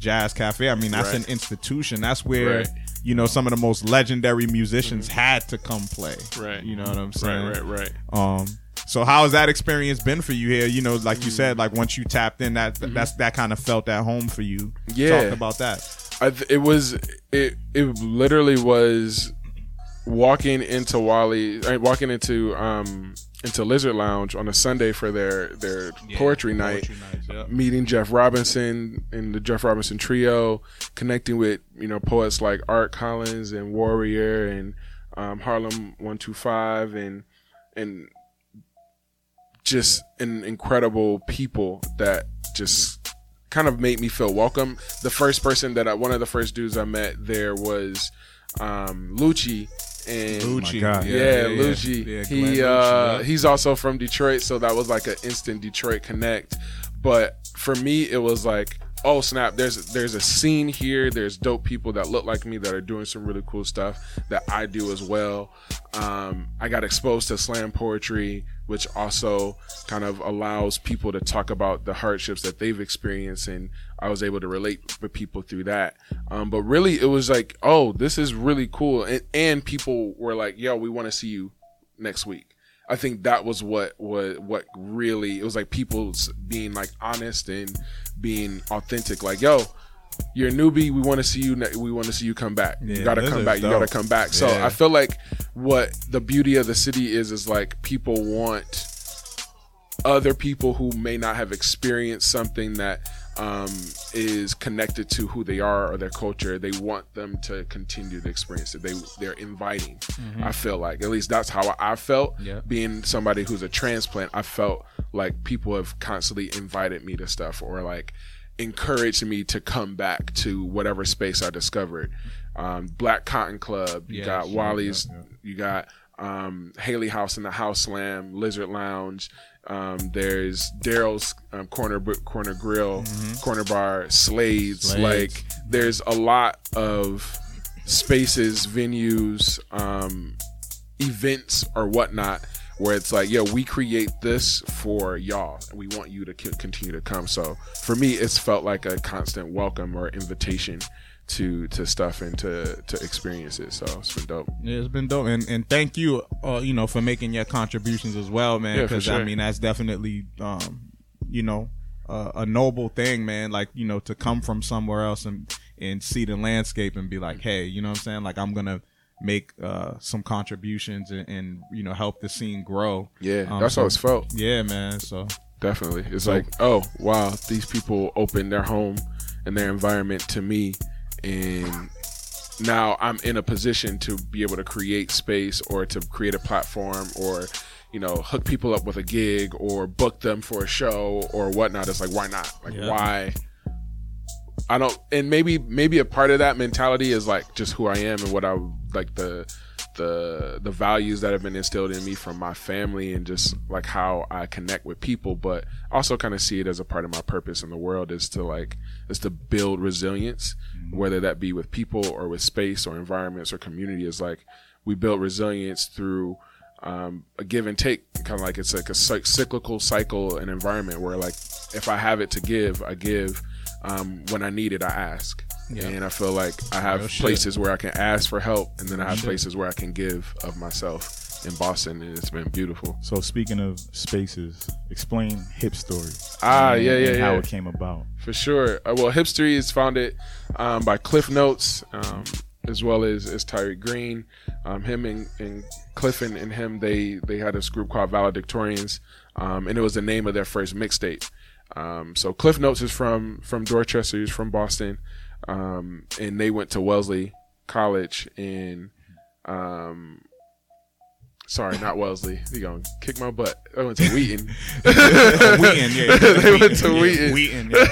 Jazz Cafe. I mean, that's right. an institution. That's where, right. you know, some of the most legendary musicians mm-hmm. had to come play. Right. You know what I'm saying? Right, right, right. Um, so how has that experience been for you here? You know, like mm-hmm. you said, like once you tapped in, that mm-hmm. that's that kind of felt at home for you. Yeah. Talk about that. I th- it was, it, it literally was walking into Wally, walking into, um, into Lizard Lounge on a Sunday for their their yeah, poetry night, poetry nights, yep. meeting Jeff Robinson and the Jeff Robinson Trio, connecting with you know poets like Art Collins and Warrior and um, Harlem one two five and and just an incredible people that just kind of made me feel welcome. The first person that I, one of the first dudes I met there was um, Lucci. And Lucci, yeah, yeah, yeah, Lucci. Yeah, he uh, Lucci, he's also from Detroit, so that was like an instant Detroit connect. But for me, it was like, oh snap! There's there's a scene here. There's dope people that look like me that are doing some really cool stuff that I do as well. Um, I got exposed to slam poetry, which also kind of allows people to talk about the hardships that they've experienced, and I was able to relate with people through that. Um, but really, it was like, oh, this is really cool. And, and people were like, yo, we want to see you next week. I think that was what, what, what really, it was like people being like honest and being authentic. Like, yo, you're a newbie. We want to see you. Ne- we want to see you come back. Yeah, you gotta come back. Dope. You gotta come back. So yeah. I feel like what the beauty of the city is, is like people want other people who may not have experienced something that, um, is connected to who they are or their culture. They want them to continue to experience it. They, they're inviting, mm-hmm. I feel like. At least that's how I felt. Yeah. Being somebody who's a transplant, I felt like people have constantly invited me to stuff or like encouraged me to come back to whatever space I discovered. Um, Black Cotton Club, you yeah, got sure, Wally's, yeah, yeah. you got um, Haley House and the House Slam, Lizard Lounge. Um, there's Daryl's um, Corner Corner Grill, mm-hmm. Corner Bar, Slade's. Slade's. Like, there's a lot of spaces, venues, um, events, or whatnot, where it's like, yo, we create this for y'all, and we want you to c- continue to come. So for me, it's felt like a constant welcome or invitation to to stuff and to to experiences. So it's been dope. Yeah, it's been dope, and and thank you, uh, you know, for making your contributions as well, man. Yeah, because sure. I mean, that's definitely, um, you know, uh, a noble thing, man. Like, you know, to come from somewhere else and and see the landscape and be like, hey, you know what I'm saying? Like, I'm gonna make uh some contributions and, and you know, help the scene grow. Yeah, um, that's so, how it's felt. Yeah, man. So definitely it's so, like, oh wow, these people opened their home and their environment to me, and now I'm in a position to be able to create space or to create a platform, or, you know, hook people up with a gig or book them for a show or whatnot. It's like, why not? Like, yeah. why I don't, and maybe maybe a part of that mentality is like just who I am and what I like, the the the values that have been instilled in me from my family and just like how I connect with people. But I also kind of see it as a part of my purpose in the world is to like is to build resilience, whether that be with people or with space or environments or community. Is like we build resilience through um, a give and take, kind of like it's like a cyclical cycle and environment where like if I have it to give, I give. Um, when I need it, I ask. Yeah. And I feel like I have Real places shit. where I can ask for help, and then I have shit. places where I can give of myself in Boston, and it's been beautiful. So speaking of spaces, explain Hip Story. Ah, and, yeah, yeah, and yeah. how it came about. For sure. Uh, well, Hip Story is founded um, by Cliff Notes, um, as well as, as Tyree Green. Um, him and, and Cliff and, and him, they, they had this group called Valedictorians, um, and it was the name of their first mixtape. Um, so Cliff Notes is from, from Dorchester, he's from Boston, um, and they went to Wellesley College in, um, sorry, not Wellesley, you gonna kick my butt. I went to Wheaton. oh, Wheaton, yeah. They went to Wheaton. Yeah, Wheaton, yeah.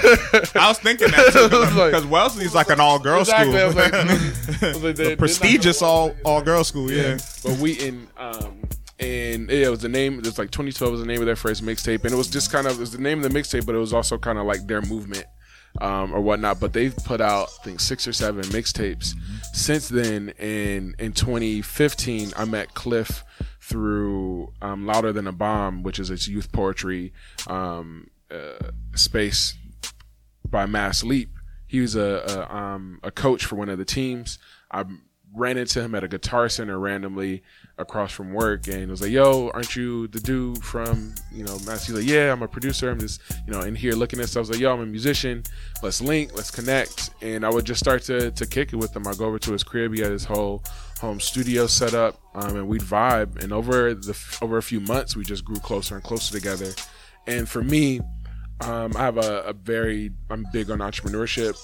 I was thinking that too, because like, Wellesley's like an all-girl exactly, school. Exactly. Like, like, prestigious all, all-girl school, yeah. yeah. But Wheaton, um. And yeah, it was the name, it was like twenty twelve was the name of their first mixtape. And it was just kind of, it was the name of the mixtape, but it was also kind of like their movement um, or whatnot. But they've put out, I think, six or seven mixtapes mm-hmm. since then. And in twenty fifteen, I met Cliff through um, Louder Than a Bomb, which is its youth poetry um, uh, space by Mass Leap. He was a, a, um, a coach for one of the teams. I ran into him at a Guitar Center randomly across from work, and it was like, yo, aren't you the dude from, you know, Mass? He's like, yeah, I'm a producer, I'm just, you know, in here looking at stuff. I was like, yo, I'm a musician, let's link, let's connect. And I would just start to to kick it with him. I go over to his crib, he had his whole home studio set up, um, and we'd vibe, and over the over a few months we just grew closer and closer together. And for me, um, I have a, a very I'm big on entrepreneurship.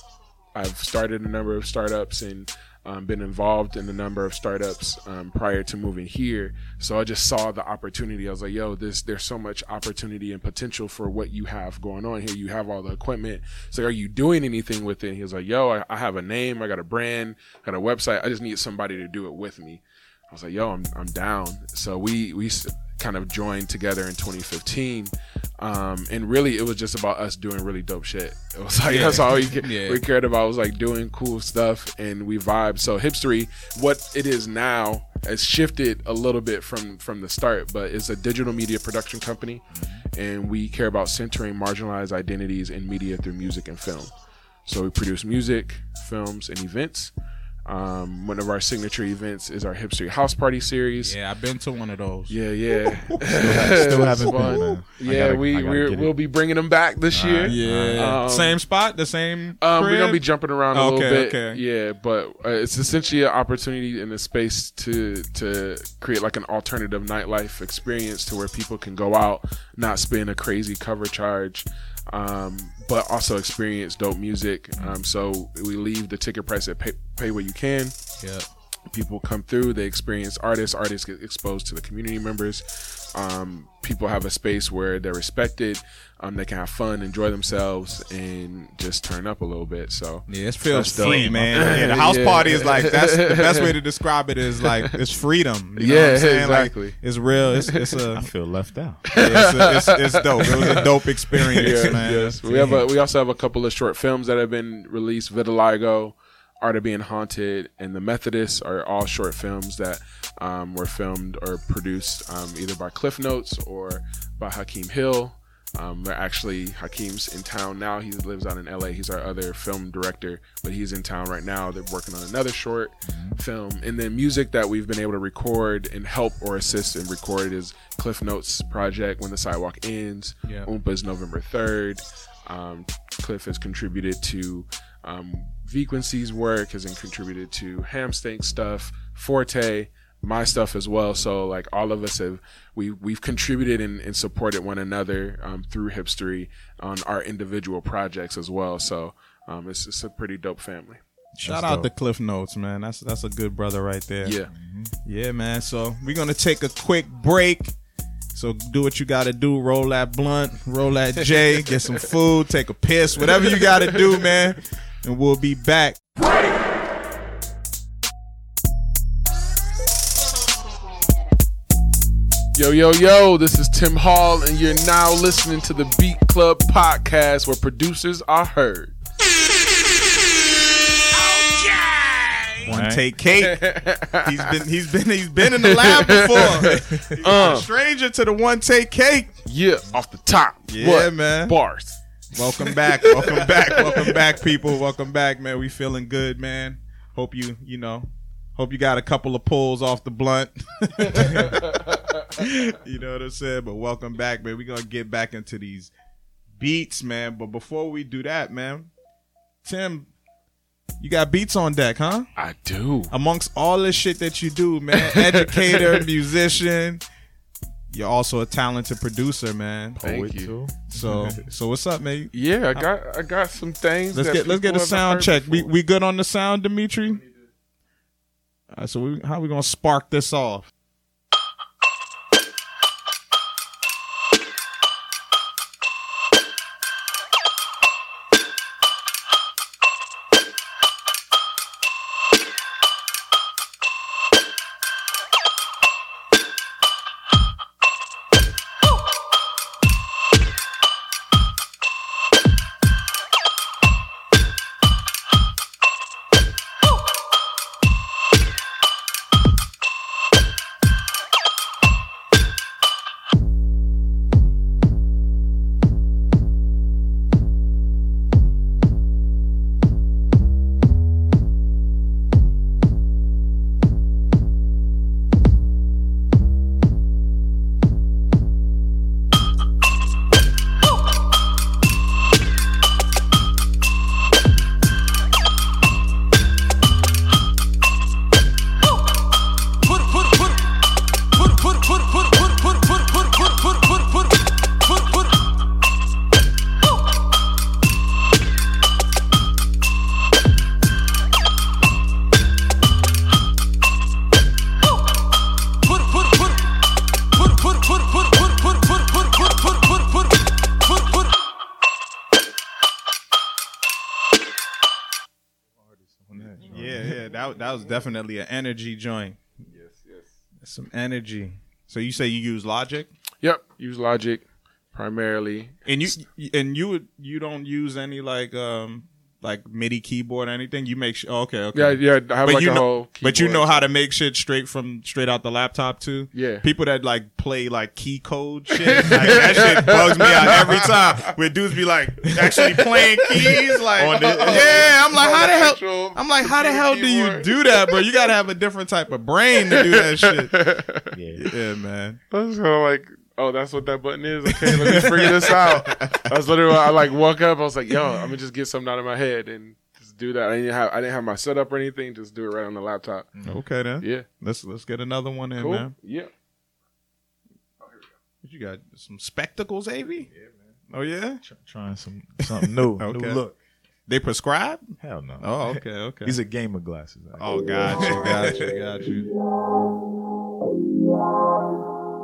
I've started a number of startups and Um, been involved in a number of startups um, prior to moving here. So I just saw the opportunity. I was like, yo, this, there's so much opportunity and potential for what you have going on here. You have all the equipment. So are you doing anything with it? And he was like, yo, I, I have a name. I got a brand, I got a website. I just need somebody to do it with me. I was like, yo, I'm I'm down. So we we kind of joined together in twenty fifteen. Um, and really, it was just about us doing really dope shit. It was like, yeah. that's all we, yeah. we cared about. It was like doing cool stuff, and we vibed. So Hipstery, what it is now, has shifted a little bit from, from the start, but it's a digital media production company. Mm-hmm. And we care about centering marginalized identities in media through music and film. So we produce music, films, and events. Um, one of our signature events is our Hipstery House Party series. Yeah, I've been to one of those. Yeah, yeah. still, still haven't been. Man. Yeah, gotta, we we're, we'll be bringing them back this uh, year. Yeah, um, same spot, the same. Um, crib? We're gonna be jumping around a okay, little bit. Okay. Yeah, but uh, it's essentially an opportunity in a space to to create like an alternative nightlife experience to where people can go out, not spend a crazy cover charge. Um, but also experience dope music. Um, so we leave the ticket price at pay, pay what you can. Yeah. People come through, they experience artists, artists get exposed to the community members. Um, people have a space where they're respected, um, they can have fun, enjoy themselves, and just turn up a little bit. So yeah, it feels free, man. Yeah, the house yeah. party is like, that's the best way to describe it, is like, it's freedom. You know yeah, what I'm saying? Exactly. Like, it's real. It's, it's a, I feel left out. Yeah, it's, a, it's, it's dope. It was a dope experience, yeah, man. Yes. We have a, we also have a couple of short films that have been released, Vitiligo, Art of Being Haunted, and The Methodists are all short films that um, were filmed or produced um, either by Cliff Notes or by Hakeem Hill. Um, they're actually, Hakeem's in town now. He lives out in L A. He's our other film director, but he's in town right now. They're working on another short mm-hmm. film. And then music that we've been able to record and help or assist in record is Cliff Notes' project, When the Sidewalk Ends, yeah. Oompa's November third. Um, Cliff has contributed to um, Frequency's work, has contributed to Hamstank stuff, Forte, my stuff as well. So like all of us have, we, we've contributed and, and supported one another um, through Hipstery on our individual projects as well. So um, it's, it's a pretty dope family. Shout that's out dope. to Cliff Notes, man. That's that's a good brother right there. Yeah. Mm-hmm. Yeah, man. So we're going to take a quick break. So do what you got to do. Roll that blunt, roll that J, get some food, take a piss, whatever you got to do, man. And we'll be back. Break. Yo, yo, yo, this is Tim Hall, and you're now listening to the Beat Club Podcast, where producers are heard. Okay. One take cake. He's been he's been he's been in the lab before. He's um, a stranger to the one take cake. Yeah, off the top. Yeah, what? Man. Bars. Welcome back. Welcome back. Welcome back, people. Welcome back, man. We feeling good, man. Hope you, you know. Hope you got a couple of pulls off the blunt. You know what I'm saying? But welcome back, man. We're going to get back into these beats, man. But before we do that, man, Tim, you got beats on deck, huh? I do. Amongst all this shit that you do, man, educator, musician, you're also a talented producer, man. Thank Poet you. Too. So, so what's up, man? Yeah, I got I got some things. Let's that get let's get a sound check. Before. We we good on the sound, Dimitri? All right, so we, how are we going to spark this off? That was definitely an energy joint. Yes, yes. That's some energy. So you say you use Logic? Yep, use Logic primarily. And you and you you don't use any like um like MIDI keyboard or anything. You make sure. Oh, okay, okay. Yeah, yeah. I have but like you a know, whole. Keyboard. But you know how to make shit straight from straight out the laptop too. Yeah. People that like play like key code shit. Like, that shit bugs me out every time. Where dudes be like actually playing keys like. On the, yeah, I'm like, how the hell? I'm like, how the hell do you do that, bro? You gotta have a different type of brain to do that shit. Yeah, yeah, man. That's kind of like. Oh, that's what that button is? Okay, let me figure this out. That's literally I like woke up. I was like, yo, I'm going to just get something out of my head and just do that. I didn't have I didn't have my setup or anything. Just do it right on the laptop. Okay, then. Yeah. Let's let's get another one in, cool. man. Yeah. Oh, here we go. What you got? Some spectacles, A V? Yeah, man. Oh, yeah? Try, trying some something new. Okay. New look. They prescribed? Hell no. Oh, okay, okay. These are gamer glasses. I oh, got you, got you, got you.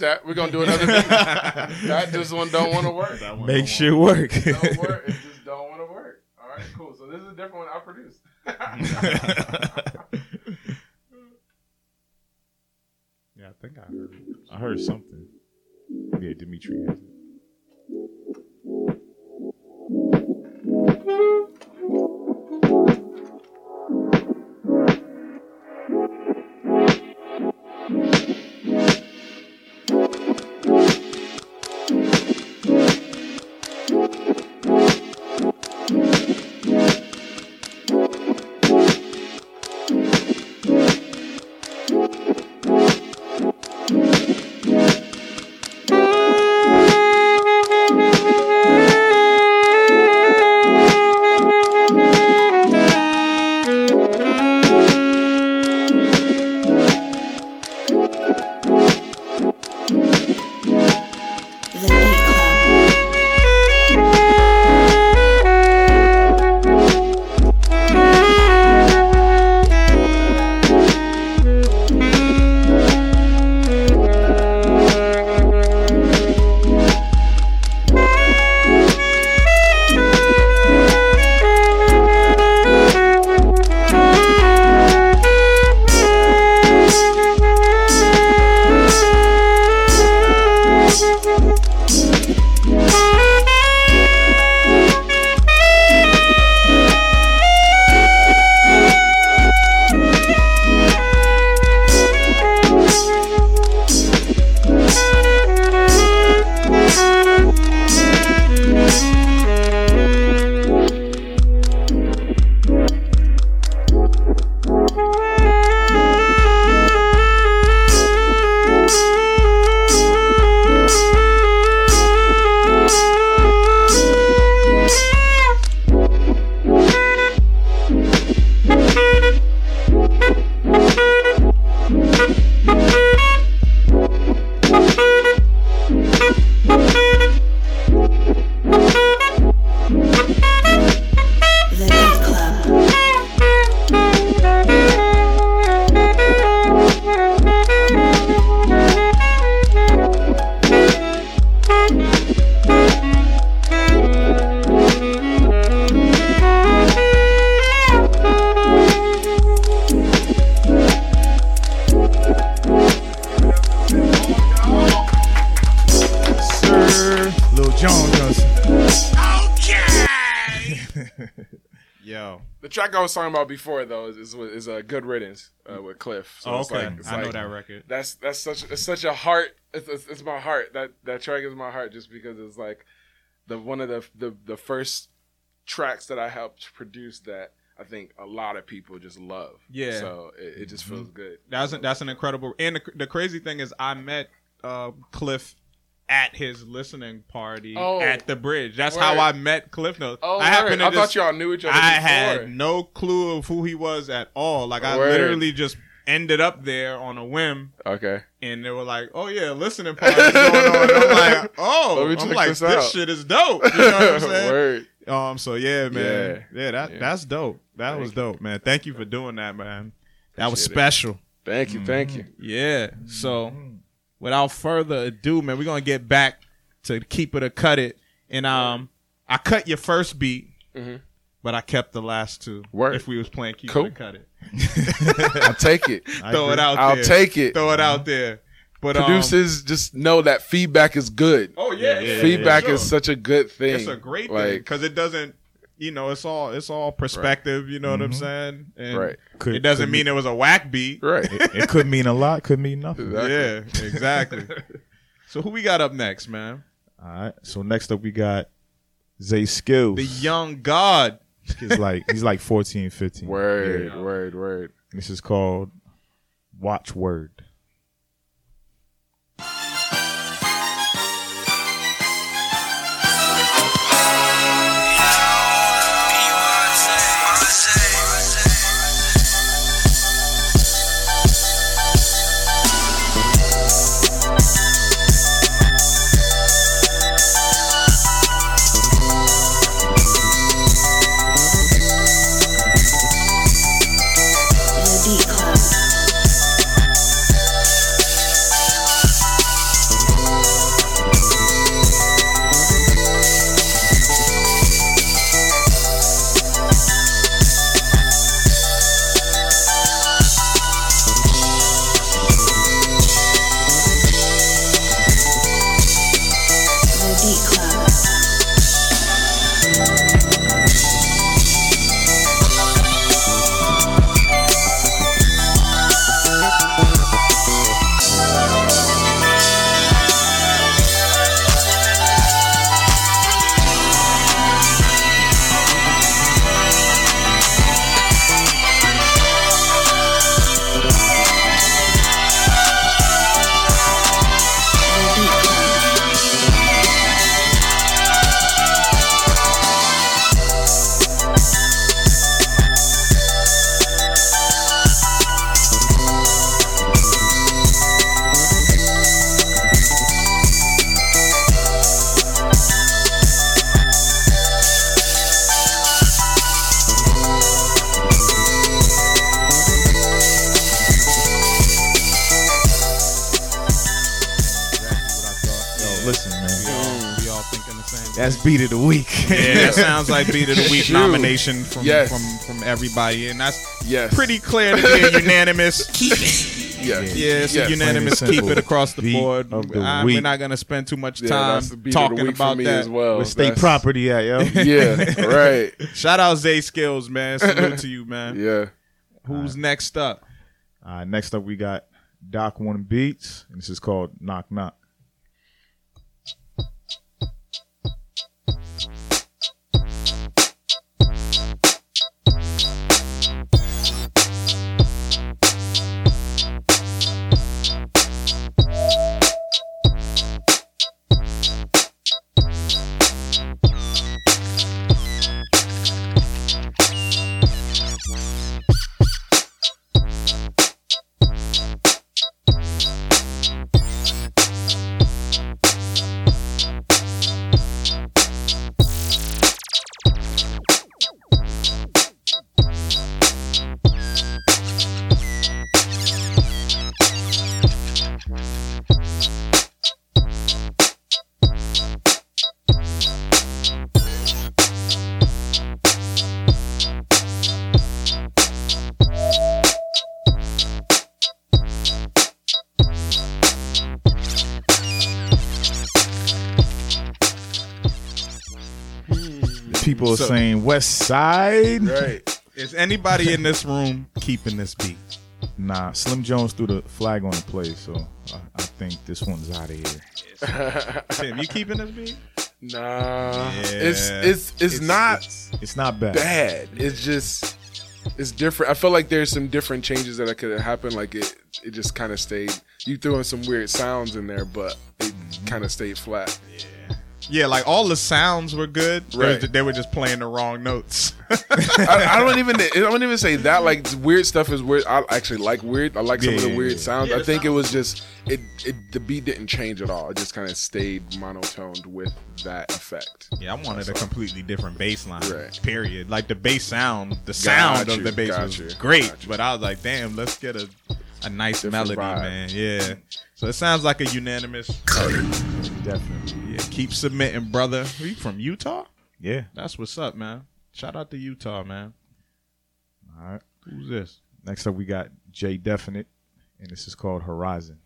That we're gonna do another thing. That just one don't want to work. That one Make shit work. It don't work. It just don't want to work. All right, cool. So this is a different one I produced. Yeah, I think I heard. I heard something. Yeah, Dimitri has it. Yo. The track I was talking about before, though, is is, is uh, Good Riddance uh, with Cliff. So oh, it's okay. Like, it's I like, know that record. That's that's such it's such a heart. It's, it's, it's my heart. That that track is my heart just because it's like the one of the, the the first tracks that I helped produce that I think a lot of people just love. Yeah. So it, it just feels mm-hmm. good. That's an, that's an incredible. And the, the crazy thing is, I met uh, Cliff at his listening party oh, at the Bridge. That's word. How I met Cliff Notes. Oh, I, happened to I just, thought y'all knew each other I before. Had no clue of who he was at all. Like, word. I literally just ended up there on a whim. Okay. And they were like, oh, yeah, listening party's going on. And I'm like, oh, I'm like, this, this shit is dope. You know what I'm saying? Word. Um, so, yeah, man. Yeah, yeah, that, yeah. that's dope. That thank was dope, man. Thank you for doing that, man. That Appreciate was special. It. Thank you, mm-hmm. thank you. Yeah, so... Without further ado, man, we're going to get back to Keep It or Cut It. And um, I cut your first beat, mm-hmm. but I kept the last two. Word. If we was playing Keep cool. It or Cut It. I'll take it. Throw it out there. I'll take it. Throw it out there. But producers, um, just know that feedback is good. Oh, yeah. yeah, yeah feedback yeah, sure. is such a good thing. It's a great like, thing because it doesn't. You know, it's all it's all perspective. Right. You know mm-hmm. what I'm saying? And right. Could, it doesn't mean be, it was a whack beat. Right. It, it could mean a lot. Could mean nothing. Exactly. Yeah, exactly. So who we got up next, man? All right. So next up we got Zay Skills, the young god. He's like he's like fourteen, fifteen. Word, yeah. word, word. This is called Watch Word. That's Beat of the Week. Yeah, that sounds like Beat of the Week nomination from, yes. from from everybody. And that's yes. pretty clear to be a unanimous keep it. Yes. Yeah, it's yes. a unanimous keep it across the beat board. The I, we're not going to spend too much time yeah, talking about that. As well. We'll stay property at, yo. Yeah, right. Shout out Zay Skills, man. Salute to you, man. Yeah. Who's right. next up? Uh, next up, we got Doc One Beats. And this is called Knock Knock. people are so, saying West Side. Right. Is anybody in this room keeping this beat? Nah, Slim Jones threw the flag on the play, so I, I think this one's out of here. Tim, you keeping this beat? Nah, yeah. it's, it's it's it's not it's, it's not bad. Bad. It's just it's different. I feel like there's some different changes that could have happened. Like it it just kind of stayed. You threw in some weird sounds in there, but it mm-hmm. kind of stayed flat. Yeah. Yeah, like all the sounds were good. Right. They were just playing the wrong notes. I, I don't even. I don't even say that. Like weird stuff is weird. I actually like weird. I like some yeah, of the weird yeah. sounds. Yeah, I think sounds. It was just it, it. The beat didn't change at all. It just kind of stayed monotoned with that effect. Yeah, I wanted so, a completely different bass line. Right. Period. Like the bass sound. The sound you, of the bass was you, great. But I was like, damn, let's get a a nice different melody, vibe. Man. Yeah. So it sounds like a unanimous. Definitely. Keep submitting, brother. Are you from Utah? Yeah. That's what's up, man. Shout out to Utah, man. All right. Who's this? Next up, we got Jay Definite, and this is called Horizon.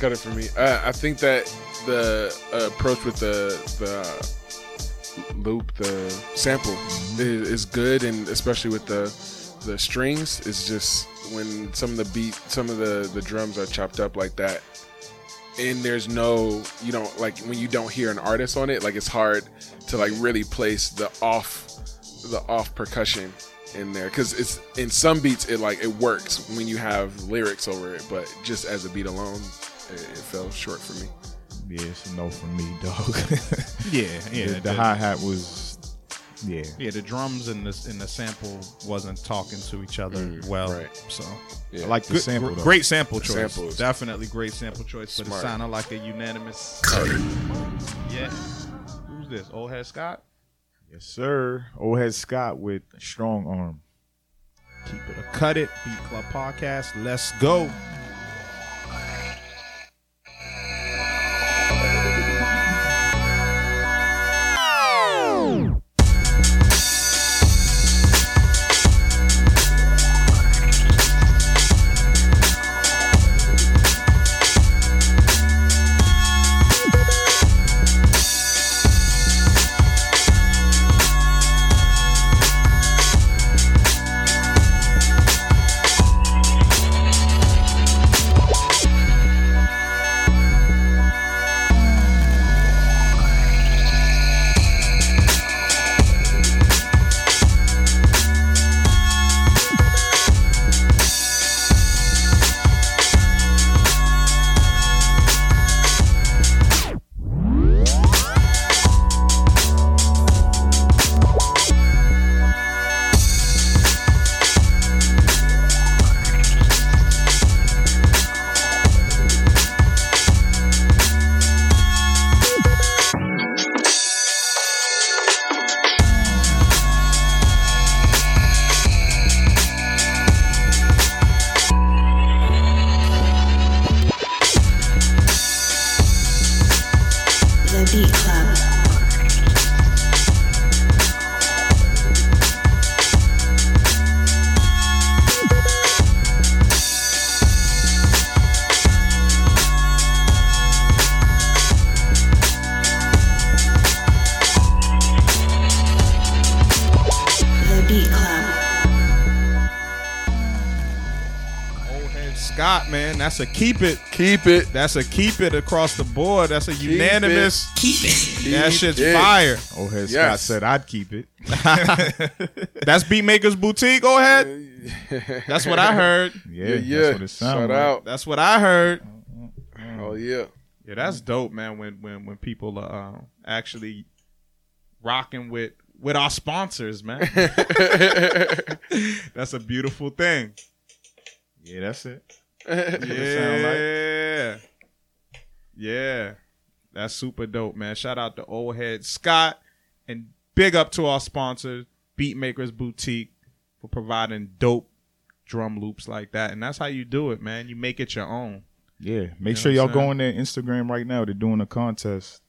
Cut it for me. Uh, I think that the uh, approach with the the loop, the sample, mm-hmm. is, is good, and especially with the the strings, it's just when some of the beat, some of the the drums are chopped up like that, and there's no, you know, like when you don't hear an artist on it, like it's hard to like really place the off the off percussion in there, because it's in some beats it like it works when you have lyrics over it, but just as a beat alone. It, it fell short for me. Yeah, it's a no for me, dog. yeah, yeah. The, the, the hi hat was, yeah, yeah. The drums and the and the sample wasn't talking to each other mm, well. Right. So yeah. I like the Good, sample. Though. Great sample the choice. Samples. Definitely great sample choice. Smart. But it sounded like a unanimous. yeah. Who's this? Old Head Scott. Yes, sir. Old Head Scott with Strong Arm. Keep it or cut it. Beat Club Podcast. Let's go. not, man. That's a keep it. Keep it. That's a keep it across the board. That's a keep unanimous. It. Keep it. Keep that shit's it. Fire. Oh, yes. Scott said I'd keep it. That's Beatmakers Boutique. Go ahead. That's what I heard. Yeah, yeah. yeah. That's what it sounds like. Out. That's what I heard. Oh, yeah. Yeah, that's dope, man, when when, when people are uh, actually rocking with, with our sponsors, man. That's a beautiful thing. Yeah, that's it. That's yeah. It sound like. Yeah. That's super dope, man. Shout out to Old Head Scott and big up to our sponsors, Beatmakers Boutique, for providing dope drum loops like that. And that's how you do it, man. You make it your own. Yeah. Make you know sure y'all saying? Go on their Instagram right now. They're doing a contest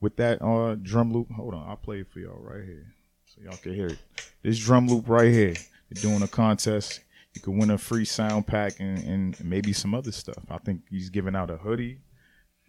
with that uh, drum loop. Hold on. I'll play it for y'all right here so y'all can hear it. This drum loop right here. They're doing a contest. You can win a free sound pack and, and maybe some other stuff. I think he's giving out a hoodie.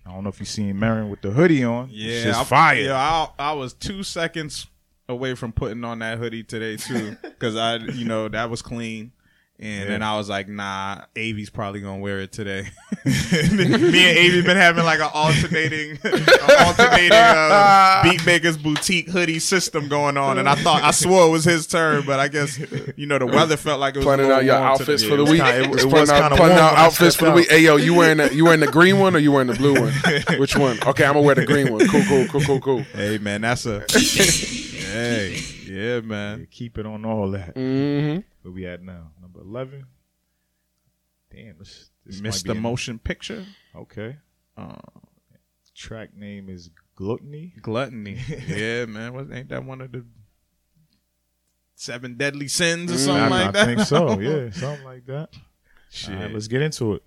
I don't know if you seen Marion with the hoodie on. Yeah, it's just I, fire. Yeah, I, I was two seconds away from putting on that hoodie today too, because I, you know, that was clean, and yeah. then I was like, nah, Avi's probably gonna wear it today. Me and Avi been having like an alternating, an alternating uh, Beatmakers Boutique hoodie system going on, and I thought I swore it was his turn, but I guess you know the weather felt like it was. Planning out your outfits for the week. It was planning out outfits for the week. Hey yo, you wearing the, you wearing the green one or you wearing the blue one? Which one? Okay, I'm gonna wear the green one. Cool, cool, cool, cool, cool. Hey man, that's a. Hey, yeah, man. Yeah, keep it on all that. Mm-hmm. What we at now? Number eleven. Damn, this, this Mister Motion in. Picture. Okay. Um, track name is Gluttony. Gluttony. Yeah, man. What, ain't that one of the seven deadly sins or something mm, I, like I that? I think so. Yeah, something like that. Shit. All right, let's get into it.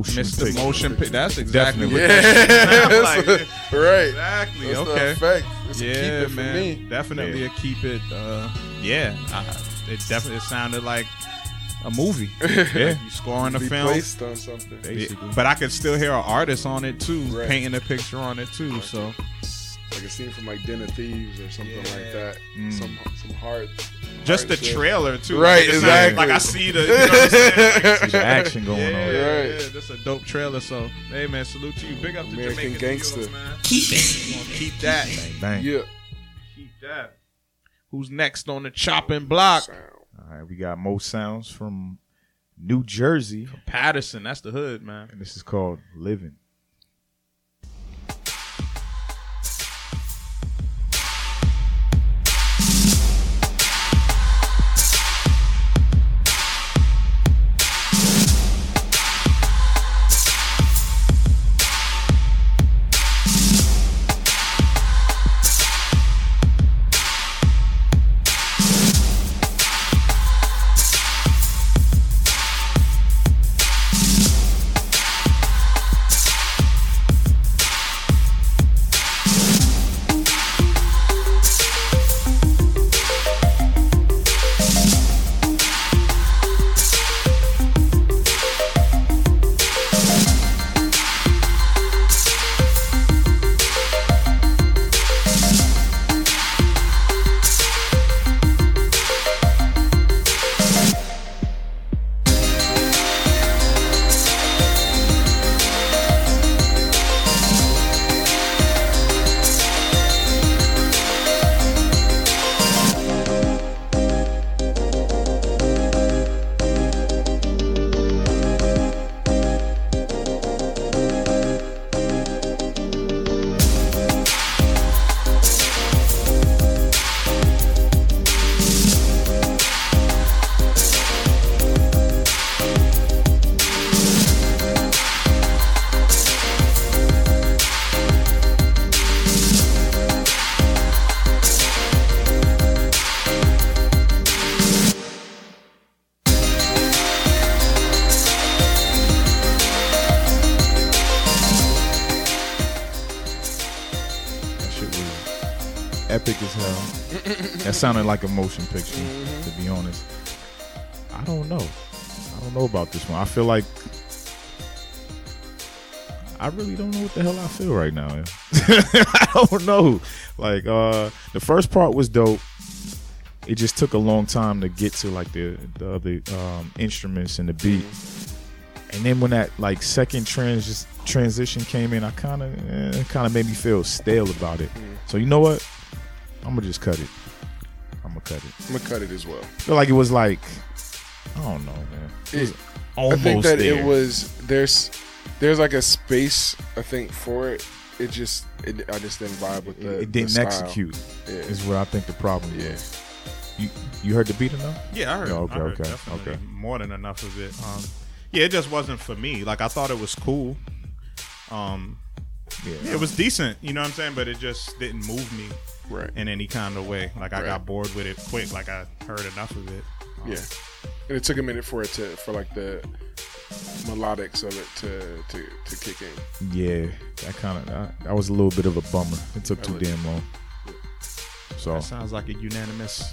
Mister Picture. Motion Picture. That's exactly Definitely. What that yeah. sounds like. Right. Exactly. That's okay. The it's yeah, a keep it for man. Me. Definitely yeah. a keep it. Uh, yeah. I, it definitely sounded like a movie. Yeah. Like you scoring a film. Replaced on something. Basically. Yeah. But I could still hear an artist on it too, right. painting a picture on it too. Right. So, like a scene from like Den of Thieves or something yeah. like that. Mm. Some some hard. Just the trailer too, right? Like, exactly. Like I see the, you know what I'm like, there's action going yeah, on. Yeah, right. Yeah, that's a dope trailer. So, hey man, salute to you. Big up American to Jamaican gangster. Heroes, man. Keep it. Gonna keep that. Bang, bang. Yeah. Keep that. Who's next on the chopping block? Sound. All right, we got Mo Sounds from New Jersey, from Patterson. That's the hood, man. And this is called Living. epic as hell. That sounded like a motion picture, to be honest. I don't know. I don't know about this one. I feel like I really don't know what the hell I feel right now. I don't know. Like uh, the first part was dope. It just took a long time to get to like the the other um, instruments and the beat. And then when that like second trans- transition came in, I kind of eh, kind of made me feel stale about it. Mm. So you know what? I'm gonna just cut it. I'm gonna cut it. I'm gonna cut it as well. I feel like it was like I don't know, man. It was it, almost I think that there. it was there's there's like a space I think for it. It just it, I just didn't vibe with the. It, it didn't the execute. Yeah. Is where I think the problem yeah. was. You you heard the beat enough? Yeah, I heard. Oh, okay, I heard okay, definitely okay. More than enough of it. Um, Yeah, it just wasn't for me. Like, I thought it was cool. Um, yeah. yeah, it was decent, you know what I'm saying? But it just didn't move me right. in any kind of way. Like, I right. got bored with it quick. Like, I heard enough of it. Um, yeah. And it took a minute for it to, for like the melodics of it to to, to kick in. Yeah. That kind of, I, I was a little bit of a bummer. It took too damn long. So that sounds like a unanimous.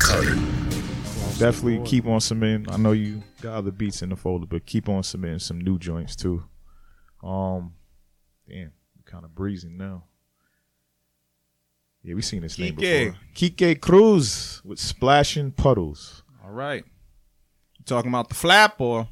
Definitely keep on submitting. I know you got other beats in the folder, but keep on submitting some new joints too. Um, damn, we're kind of breezing now. Yeah, we seen this Kike. name before. Kike Cruz with Splashing Puddles. All right, you talking about the flap or?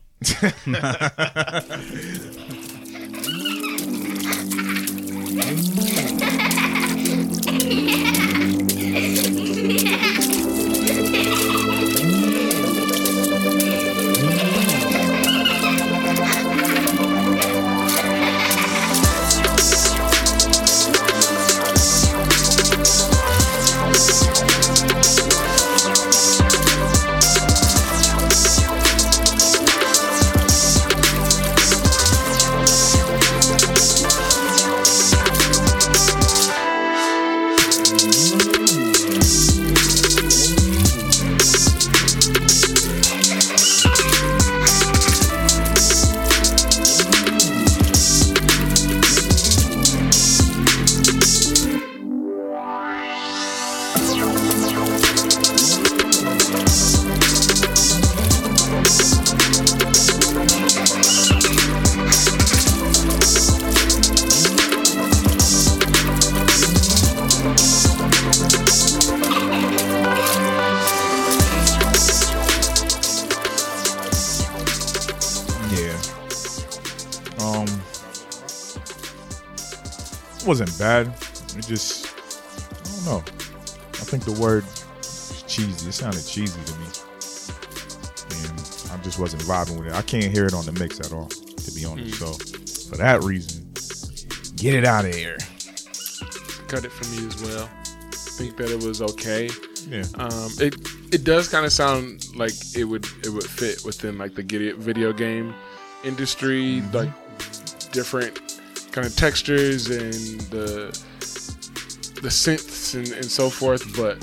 Wasn't bad. It just, I don't know. I think the word is cheesy. It sounded cheesy to me. And I just wasn't vibing with it. I can't hear it on the mix at all, to be honest. Mm. So, for that reason, get it out of here. Cut it for me as well. I think that it was okay. Yeah. Um, it it does kind of sound like it would it would fit within like the video game industry, mm-hmm. like different kind of textures and the the synths and, and so forth, but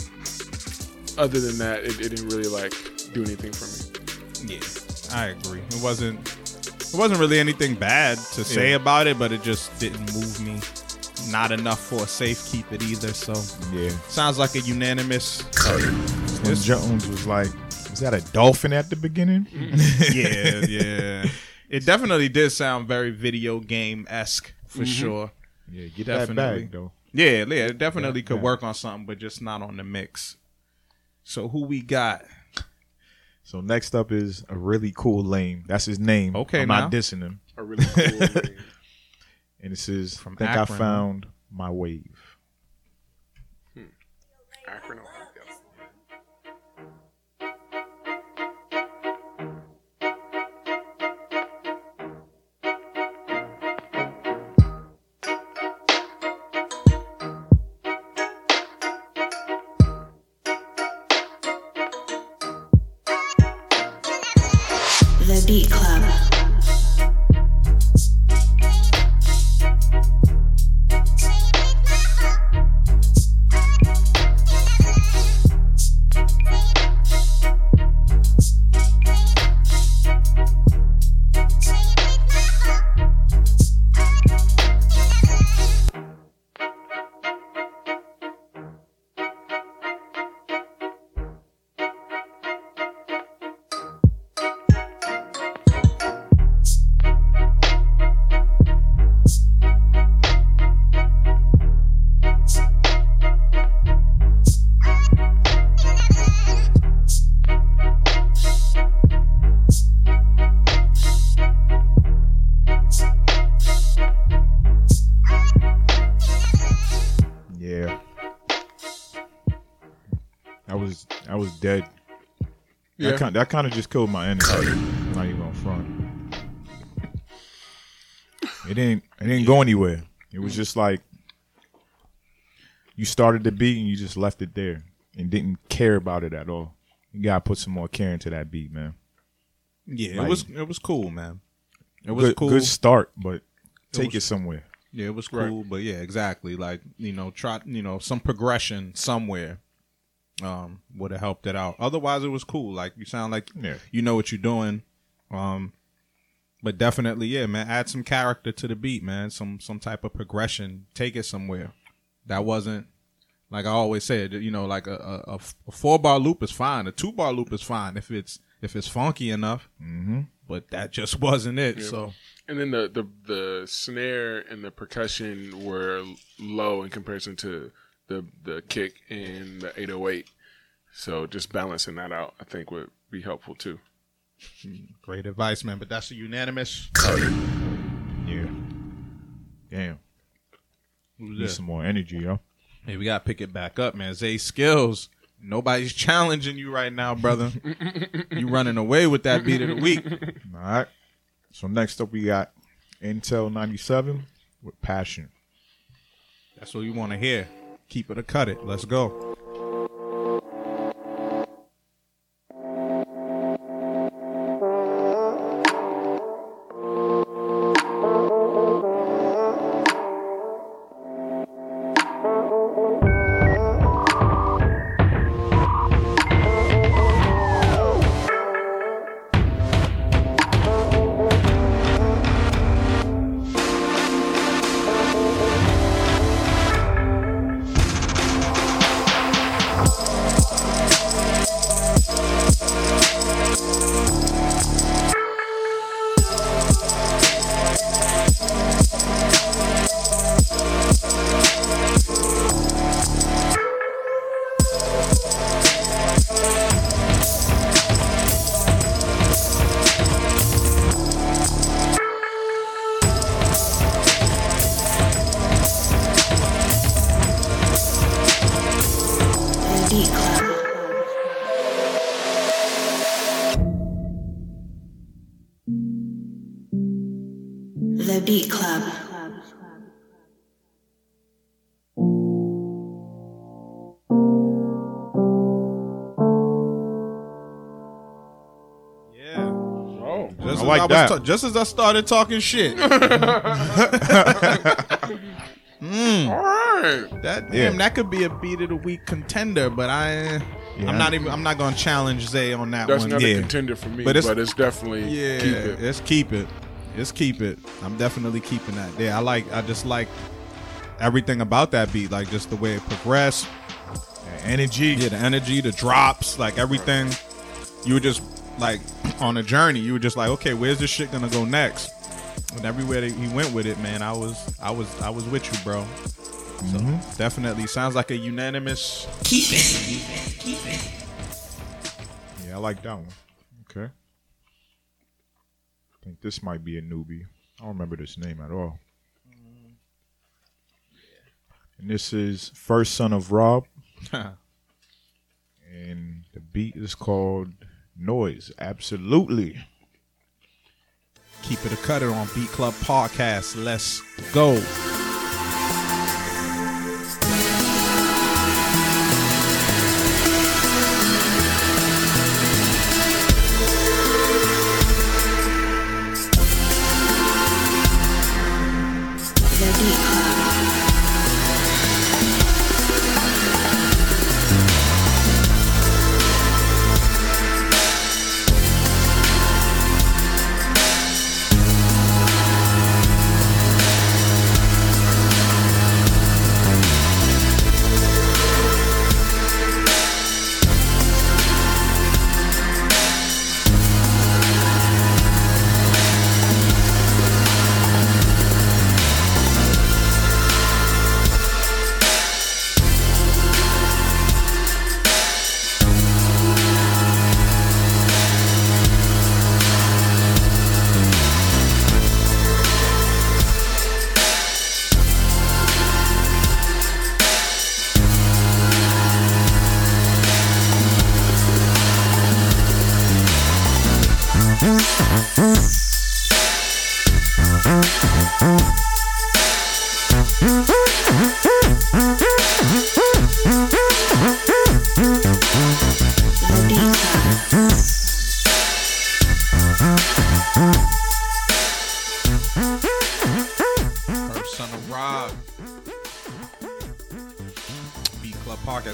other than that, it, it didn't really like do anything for me. Yeah, I agree. It wasn't it wasn't really anything bad to say yeah. about it, but it just didn't move me. Not enough for a safe keep it either. So yeah, sounds like a unanimous. When Jones was like, "Is that a dolphin at the beginning?" yeah, yeah. It definitely did sound very video game esque. For mm-hmm. sure. Yeah, get definitely. that back, though. Yeah, yeah, it definitely yeah, could yeah. work on something, but just not on the mix. So who we got? So next up is A Really Cool Lame. That's his name. Okay, I'm now. not dissing him. A Really Cool Lame. And it says, From think Akron. I found my wave. Hmm. Akron. Beat Club. I was I was dead. Yeah. That kind that kind of just killed my energy. I'm not even on front. It didn't it didn't go anywhere. It was just like you started the beat and you just left it there and didn't care about it at all. You gotta put some more care into that beat, man. Yeah, like, it was it was cool, man. It was good, cool. Good start, but take it, was, it somewhere. Yeah, it was cool, right. But yeah, exactly. Like, you know, try you know, some progression somewhere um would have helped it out. Otherwise it was cool. Like, you sound like yeah. you know what you're doing. Um but definitely, yeah, man, add some character to the beat, man. Some some type of progression. Take it somewhere. That wasn't, like I always said, you know, like a a, a four bar loop is fine. A two bar loop is fine if it's if it's funky enough. Mm-hmm. But that just wasn't it. Yeah. So and then the, the the snare and the percussion were low in comparison to the the kick and the eight oh eight. So just balancing that out, I think, would be helpful too. Great advice, man. But that's a unanimous. Yeah. Damn. Need some more energy, yo. Hey, we gotta pick it back up, man. Zay Skills. Nobody's challenging you right now, brother. You running away with that beat of the week. All right. So next up, we got Intel ninety-seven with Passion. That's what you want to hear. Keep it or cut it. Let's go. Like I that. Was ta- just as I started talking shit. mm. All right. That yeah. damn, that could be a beat of the week contender, but I, yeah. I'm not even. I'm not gonna challenge Zay on that. That's one. That's not yeah. a contender for me, but it's, but it's definitely yeah. Keep it. Let's keep it. Let's keep it. I'm definitely keeping that. Yeah, I like. I just like everything about that beat, like just the way it progressed, the energy. Yeah, the energy, the drops, like everything. Right. You were just. Like on a journey, you were just like, okay, where's this shit gonna go next? And everywhere that he went with it, man, I was, I was, I was with you, bro. So mm-hmm. definitely sounds like a unanimous. Keep it, keep it. Yeah, I like that one. Okay, I think this might be a newbie. I don't remember this name at all. Mm. Yeah. And this is First Son of Rob, and the beat is called. Noise, absolutely. Keep it a cutter on Beat Club Podcast. Let's go.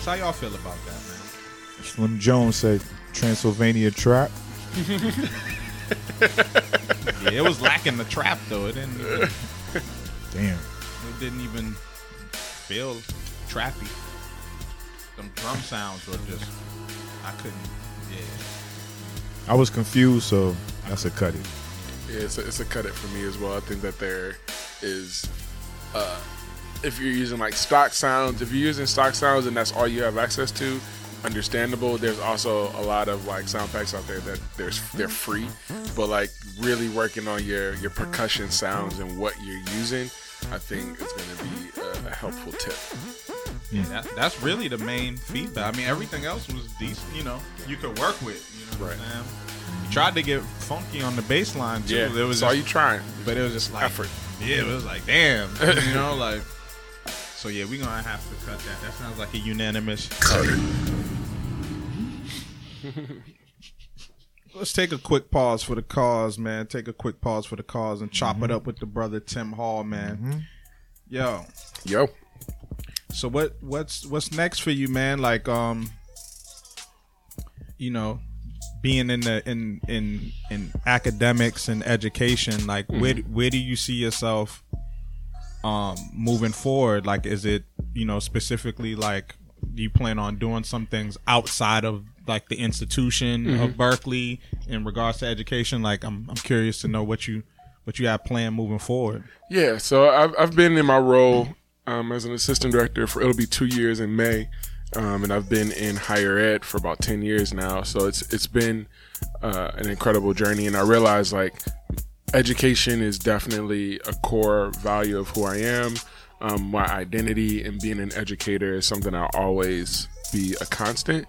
How y'all feel about that, man? Slim Jones said Transylvania trap. Yeah, it was lacking the trap though. It didn't even, damn. It didn't even feel trappy. Them drum sounds were just, I couldn't. Yeah. I was confused, so that's a cut it. Yeah, it's a, it's a cut it for me as well. I think that there is. Uh, If you're using like stock sounds, if you're using stock sounds and that's all you have access to, understandable. There's also a lot of like sound packs out there that there's they're free, but like really working on your your percussion sounds and what you're using, I think it's going to be a helpful tip. Yeah, that, that's really the main feedback. I mean, everything else was decent. You know, you could work with. You know what I'm saying? You tried to get funky on the bass line too. Yeah, it was all you trying, but it was just like effort. Yeah, it was like damn. You know, like. So yeah, we're gonna have to cut that. That sounds like a unanimous cut. Let's take a quick pause for the cause, man. Take a quick pause for the cause and chop mm-hmm. it up with the brother Tim Hall, man. Mm-hmm. Yo. Yo. So what what's what's next for you, man? Like um you know, being in the in in, in academics and education, like mm-hmm. where where do you see yourself Um, moving forward? Like, is it, you know, specifically like, do you plan on doing some things outside of like the institution mm-hmm. of Berklee in regards to education? Like, I'm I'm curious to know what you what you have planned moving forward. Yeah, so I've I've been in my role um, as an assistant director for it'll be two years in May, um, and I've been in higher ed for about ten years now. So it's it's been uh, an incredible journey, and I realized like. Education is definitely a core value of who I am. Um, my identity and being an educator is something I'll always be a constant.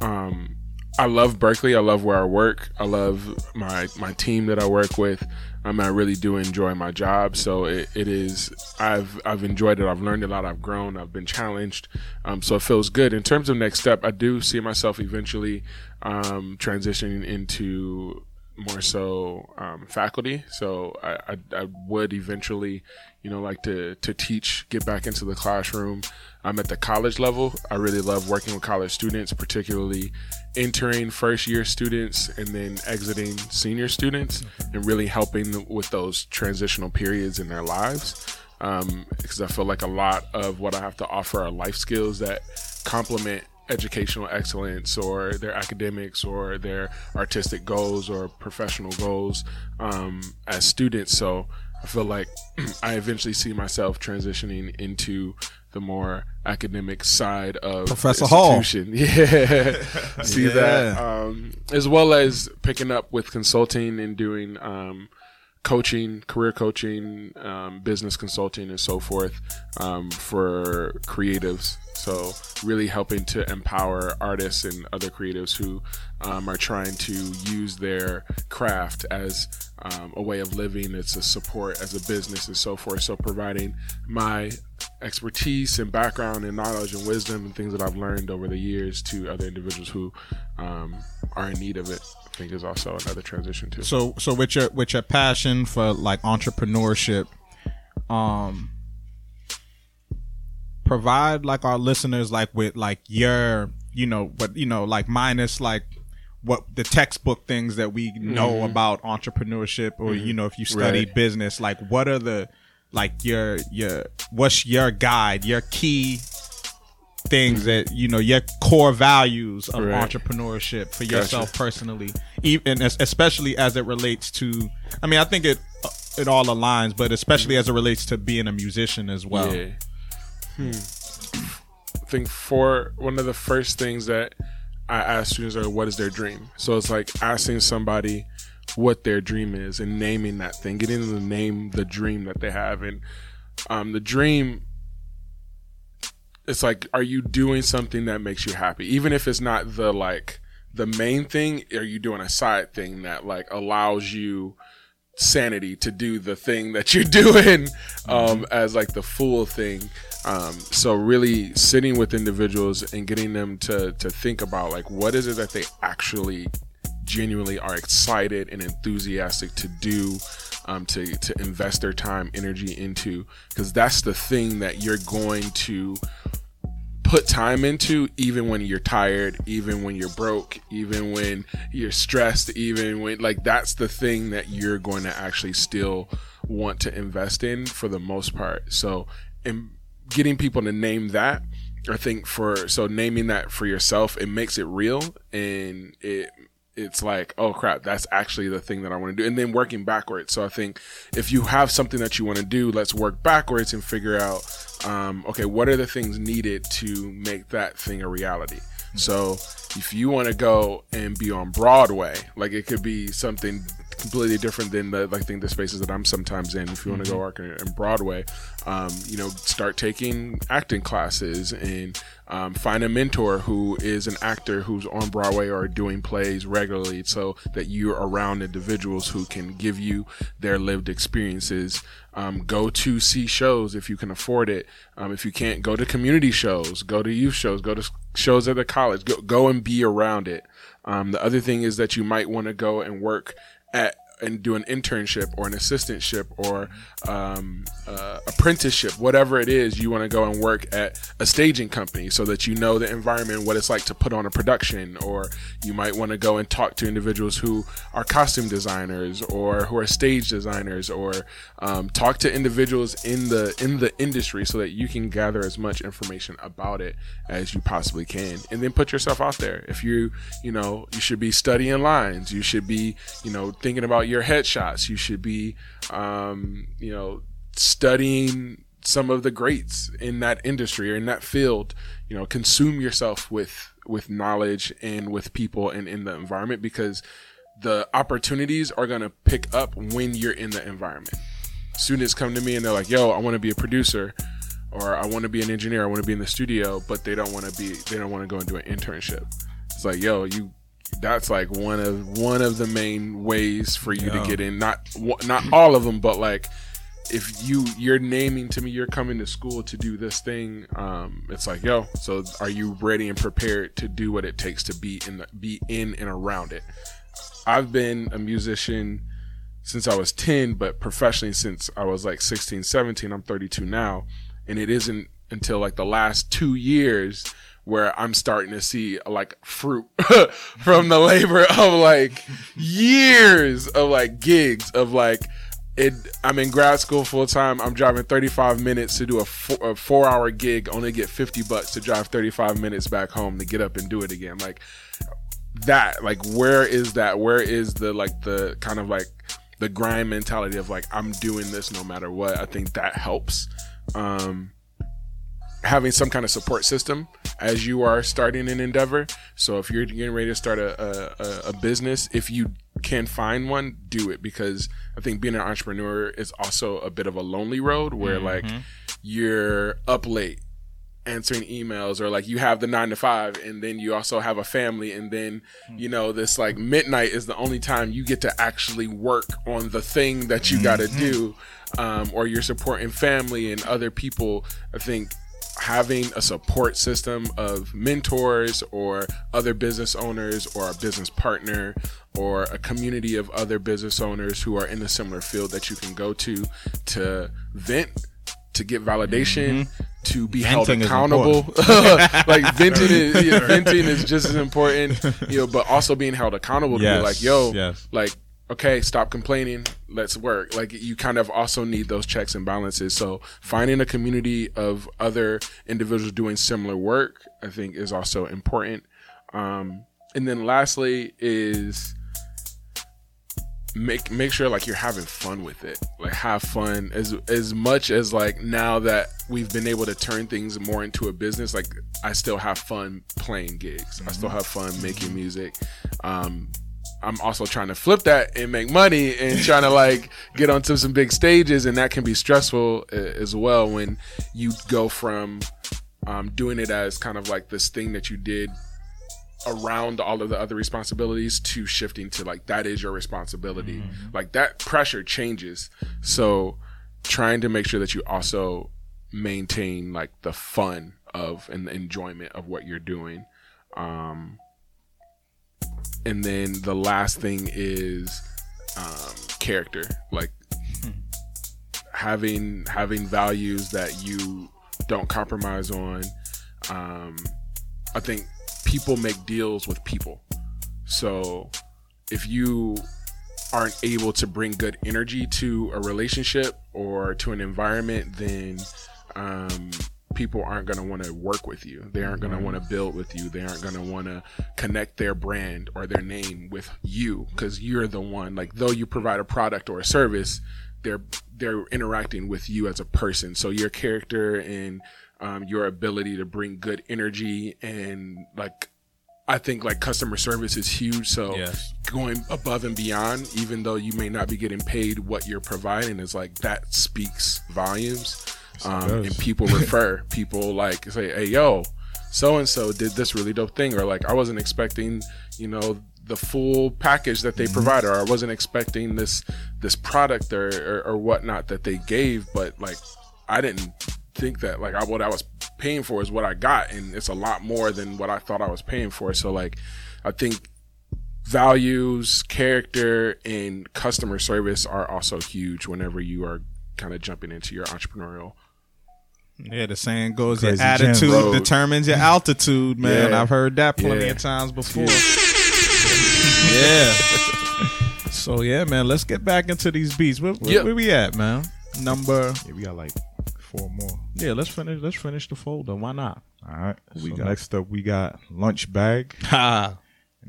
Um, I love Berklee. I love where I work. I love my my team that I work with. Um, I really do enjoy my job. So it, it is. I've I've enjoyed it. I've learned a lot. I've grown. I've been challenged. Um, so it feels good. In terms of next step, I do see myself eventually um, transitioning into. More so um, faculty. So I, I, I would eventually, you know, like to, to teach, get back into the classroom. I'm at the college level. I really love working with college students, particularly entering first year students and then exiting senior students and really helping with those transitional periods in their lives. Um, because I feel like a lot of what I have to offer are life skills that complement educational excellence or their academics or their artistic goals or professional goals um, as students. So I feel like I eventually see myself transitioning into the more academic side of Professor institution. Hall. Yeah. See yeah. that. Um, as well as picking up with consulting and doing um, coaching, career coaching, um, business consulting and so forth um, for creatives. So really helping to empower artists and other creatives who um, are trying to use their craft as um, a way of living. It's a support as a business and so forth. So providing my expertise and background and knowledge and wisdom and things that I've learned over the years to other individuals who um, are in need of it, I think is also another transition too. So, so with your with your passion for like entrepreneurship, um. provide like our listeners like with like your you know what you know like minus like what the textbook things that we know mm-hmm. about entrepreneurship or mm-hmm. you know if you study right. business, like what are the like your your what's your guide, your key things mm-hmm. that you know your core values of right. entrepreneurship for yourself gotcha. Personally, even especially as it relates to I mean I think it it all aligns, but especially mm-hmm. as it relates to being a musician as well. Yeah. Hmm. I think for one of the first things that I ask students are what is their dream. So it's like asking somebody what their dream is and naming that thing, getting them to name the dream that they have. And um, the dream, it's like, are you doing something that makes you happy? Even if it's not the like the main thing? Or are you doing a side thing that like allows you sanity to do the thing that you're doing um, as like the full thing? Um, so really sitting with individuals and getting them to to think about like what is it that they actually genuinely are excited and enthusiastic to do, um, to, to invest their time, energy into, because that's the thing that you're going to put time into, even when you're tired, even when you're broke, even when you're stressed, even when like that's the thing that you're going to actually still want to invest in for the most part. So, and getting people to name that, I think for so naming that for yourself, it makes it real, and it it's like, oh crap, that's actually the thing that I want to do. And then working backwards. So I think if you have something that you want to do, let's work backwards and figure out, um, okay, what are the things needed to make that thing a reality? Mm-hmm. So if you want to go and be on Broadway, like it could be something completely different than the, like, I think the spaces that I'm sometimes in. If you want to go work in, in Broadway, um, you know, start taking acting classes and um, find a mentor who is an actor who's on Broadway or doing plays regularly, so that you're around individuals who can give you their lived experiences. Um, go to see shows if you can afford it. Um, if you can't, go to community shows, go to youth shows, go to shows at the college, go, go and be around it. Um, the other thing is that you might want to go and work at and do an internship or an assistantship or um, uh, apprenticeship, whatever it is. You want to go and work at a staging company so that you know the environment, what it's like to put on a production. Or you might want to go and talk to individuals who are costume designers or who are stage designers, or um, talk to individuals in the in the industry so that you can gather as much information about it as you possibly can, and then put yourself out there. If you you know you should be studying lines, you should be you know thinking about your headshots, you should be um you know studying some of the greats in that industry or in that field. You know consume yourself with with knowledge and with people and in the environment, because the opportunities are going to pick up when you're in the environment. Students come to me and they're like, yo, I want to be a producer, or I want to be an engineer, I want to be in the studio, but they don't want to be they don't want to go and do an internship. It's like, yo, you that's like one of one of the main ways for you yeah. to get in. Not not all of them, but like if you you're naming to me, you're coming to school to do this thing. Um, it's like, yo, so are you ready and prepared to do what it takes to be in the, be in and around it? I've been a musician since I was ten, but professionally since I was like sixteen, seventeen. I'm thirty-two now, and it isn't until like the last two years where I'm starting to see like fruit from the labor of like years of like gigs of like it. I'm in grad school full time. I'm driving thirty-five minutes to do a four, a four hour gig, only get fifty bucks to drive thirty-five minutes back home to get up and do it again. Like that, like, where is that? Where is the, like the kind of like the grind mentality of like, I'm doing this no matter what? I think that helps. Um, having some kind of support system as you are starting an endeavor. So if you're getting ready to start a, a, a business, if you can find one, do it, because I think being an entrepreneur is also a bit of a lonely road where mm-hmm. like you're up late answering emails, or like you have the nine to five and then you also have a family, and then you know this like midnight is the only time you get to actually work on the thing that you gotta mm-hmm. do, um, or you're supporting family and other people. I think having a support system of mentors or other business owners or a business partner or a community of other business owners who are in a similar field that you can go to to vent, to get validation, mm-hmm. to be venting held accountable. Like venting is yeah, venting is just as important, you know, but also being held accountable to yes, be like, yo, yes. like, okay, stop complaining, let's work. Like you kind of also need those checks and balances. So finding a community of other individuals doing similar work, I think, is also important. Um, and then lastly is make make sure like you're having fun with it. Like have fun as as much as like now that we've been able to turn things more into a business. Like I still have fun playing gigs. Mm-hmm. I still have fun making music. Um, I'm also trying to flip that and make money and trying to like get onto some big stages, and that can be stressful as well when you go from um, doing it as kind of like this thing that you did around all of the other responsibilities to shifting to like, that is your responsibility. Mm-hmm. Like that pressure changes. So trying to make sure that you also maintain like the fun of and the enjoyment of what you're doing. Um, and then the last thing is um, character, like hmm. having, having values that you don't compromise on. Um, I think people make deals with people. So if you aren't able to bring good energy to a relationship or to an environment, then um, people aren't going to want to work with you. They aren't going to want to build with you. They aren't going to want to connect their brand or their name with you, because you're the one, like, though you provide a product or a service, they're they're interacting with you as a person. So your character and Um, your ability to bring good energy and like, I think like customer service is huge. So yes. going above and beyond, even though you may not be getting paid, what you're providing is like, that speaks volumes. Um, and people refer people like say, hey, yo, so-and-so did this really dope thing. Or like, I wasn't expecting, you know, the full package that they mm-hmm. provide, or I wasn't expecting this, this product or, or, or whatnot that they gave, but like, I didn't think that like I, what I was paying for is what I got, and it's a lot more than what I thought I was paying for. So like I think values, character, and customer service are also huge whenever you are kind of jumping into your entrepreneurial. Yeah, the saying goes, your attitude road. determines your altitude, man. Yeah. I've heard that plenty yeah. of times before. yeah. So yeah, man, let's get back into these beats. Where, where, yep. where we at, man? Number. Yeah, we got like four more. Yeah, let's finish let's finish the folder. Why not? All right. We so got, next up we got lunch bag. Ha.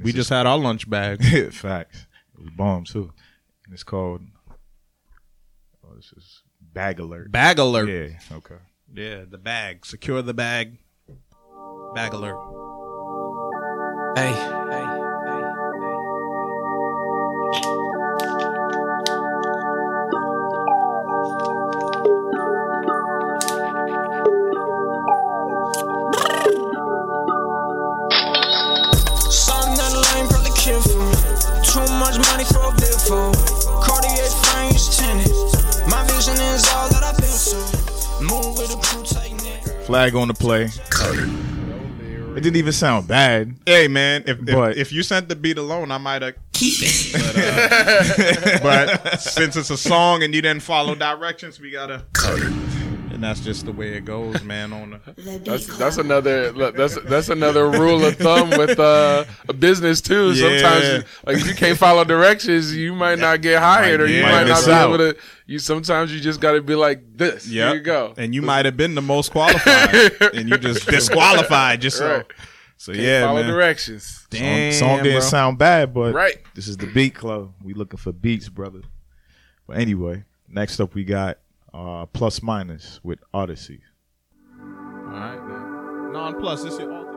We just had our lunch bag. Facts. It was bomb too. And it's called Oh, this is Bag Alert. Bag Alert. Yeah. Okay. Yeah, the bag. Secure the bag. Bag Alert. Hey. Hey. Hey. Hey. Money for a bill for Cartier frames tinted. My vision is all that I pencil. Move with a crew tight knit. Flag on the play. It didn't even sound bad. Hey man, if if, if you sent the beat alone, I might have keep it. But, uh, but since it's a song and you didn't follow directions, we gotta cut it. And that's just the way it goes, man. On the that's, that's another that's that's another rule of thumb with uh, a business too. Yeah. Sometimes, like if you can't follow directions, you might not get hired, or you yeah. might not be able to. You sometimes you just got to be like this. Yep. Here you go, and you might have been the most qualified, and you just disqualified just right. so. So can't yeah, follow man. directions. Damn, song, song didn't bro. sound bad, but right. this is the Beat Club. We looking for beats, brother. But anyway, next up we got. Uh, plus minus with Odyssey. All right, man. Non plus, this is your alter.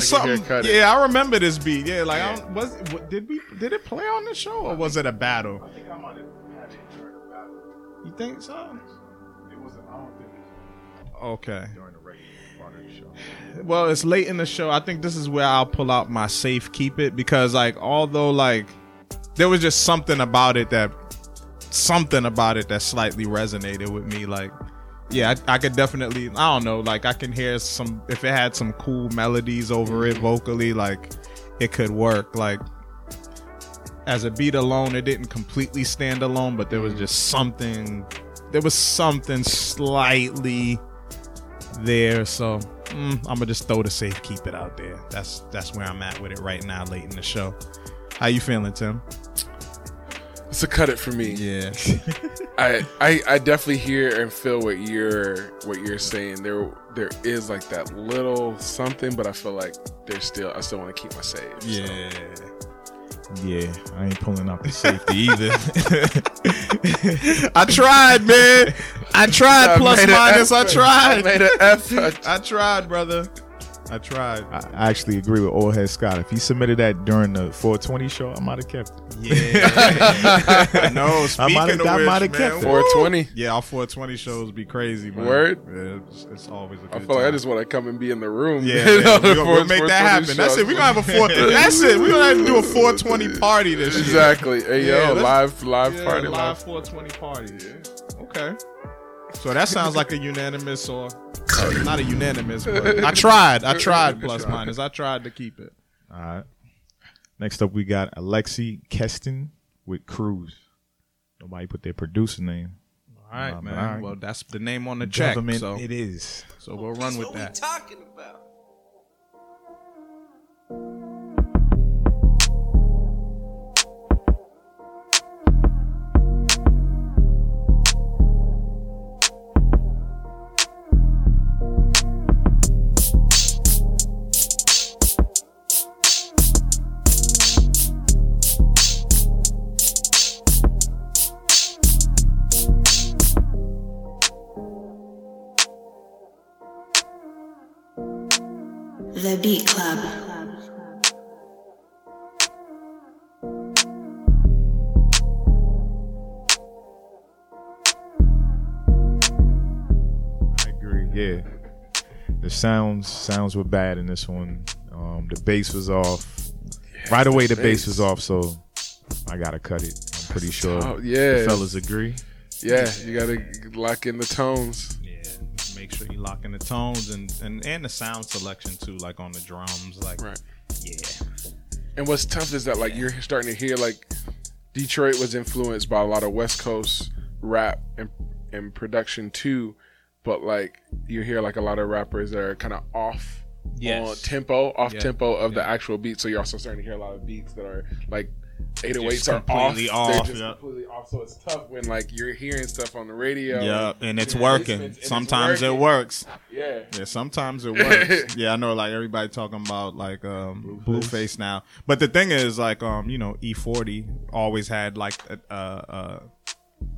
Something, yeah, I remember this beat. Yeah, like yeah. I don't, was what, did we did it play on the show or was it a battle? I think I might have had it during a battle. You think so? It was. I don't think it was. Okay. During the regular part of the show. Well, it's late in the show. I think this is where I'll pull out my safe keep it, because like although like there was just something about it that something about it that slightly resonated with me. Like, yeah, I, I could definitely, I don't know, like I can hear some, if it had some cool melodies over it vocally, like it could work. Like as a beat alone, it didn't completely stand alone, but there was just something, there was something slightly there. So mm, I'm gonna just throw the safe, keep it out there. That's that's where I'm at with it right now, late in the show. How you feeling, Tim? It's a cut it for me. Yeah. I, I I definitely hear and feel what you're what you're saying. There there is like that little something, but I feel like there's still I still want to keep my save. Yeah. So. Yeah, I ain't pulling out the safety either. I tried, man. I tried. I plus minus. I tried. I made an effort. I tried, brother. I tried. I actually agree with Old Head Scott. If he submitted that during the four twenty show, I might have kept it. Yeah. No, speaking I of I might have kept it. four twenty. Yeah, our four twenty shows be crazy, man. Word? Yeah, it's, it's always a good I feel time. Like I just want to come and be in the room. Yeah, man. Man. We're going to make that happen. Shows. That's it. We're going to have a four twenty. That's it. We're going to have to do a four twenty party this year. Exactly. Hey, yo, yeah, live, live yeah, party. Live four twenty party. Yeah. Okay. So that sounds like a unanimous or uh, not a unanimous, but I tried. I tried plus minus. I tried to keep it. All right. Next up, we got Alexi Keston with Cruz. Nobody put their producer name. All right, uh, man. All right. Well, that's the name on the check. So. It is. So we'll run that's with what that. We talking about. The Beat Club. I agree. Yeah, the sounds sounds were bad in this one. Um, the bass was off. Yeah, right away, the bass. bass was off, so I gotta cut it. I'm pretty sure. Oh, yeah, the fellas agree. Yeah, you gotta lock in the tones. Make sure you lock in the tones and, and, and the sound selection too, like on the drums, like right. Yeah. And what's tough is that like yeah. you're starting to hear like Detroit was influenced by a lot of West Coast rap and and production too, but like you hear like a lot of rappers that are kind of off yes. on tempo, off yeah. tempo of yeah. the actual beat. So you're also starting to hear a lot of beats that are like eight oh eights are off. off. They're just yep. completely off. So it's tough when like you're hearing stuff on the radio. Yeah, and it's working. And sometimes it's working. It works. Yeah. Yeah, sometimes it works. Yeah, I know like everybody talking about like um, Blueface. Blueface now. But the thing is like, um, you know, E forty always had like a, a,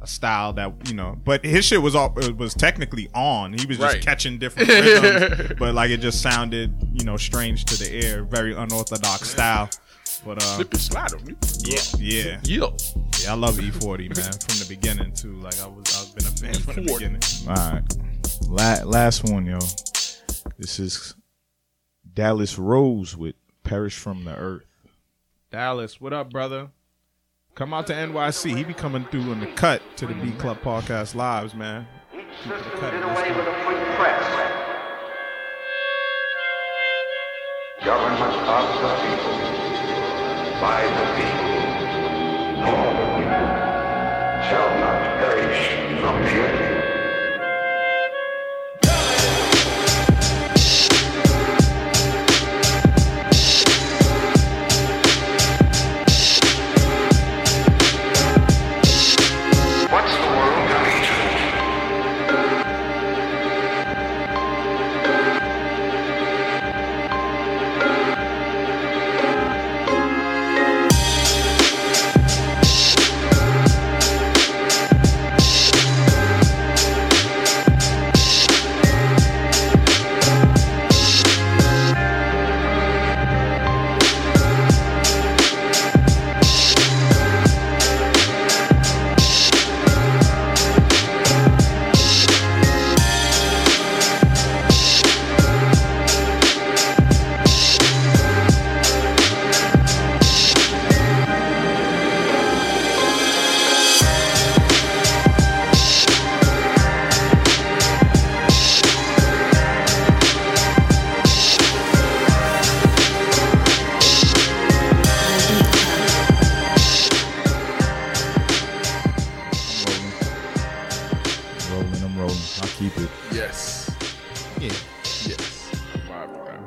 a style that, you know, but his shit was all, it was technically on. He was just right. catching different rhythms. But like it just sounded, you know, strange to the ear. Very unorthodox style. But, um, Slip and slide on me. Yeah, yeah, yeah. Yeah, I love E forty, man. From the beginning too. Like I was, I've been a fan E forty. From the beginning. All right, La- last one, yo. This is Dallas Rose with "Perish from the Earth." Dallas, what up, brother? Come out to N Y C. He be coming through in the cut to the Beat Club Podcast Lives, man. Each system did away with a free press. Government of the people. By the people, all the people shall not perish from the earth.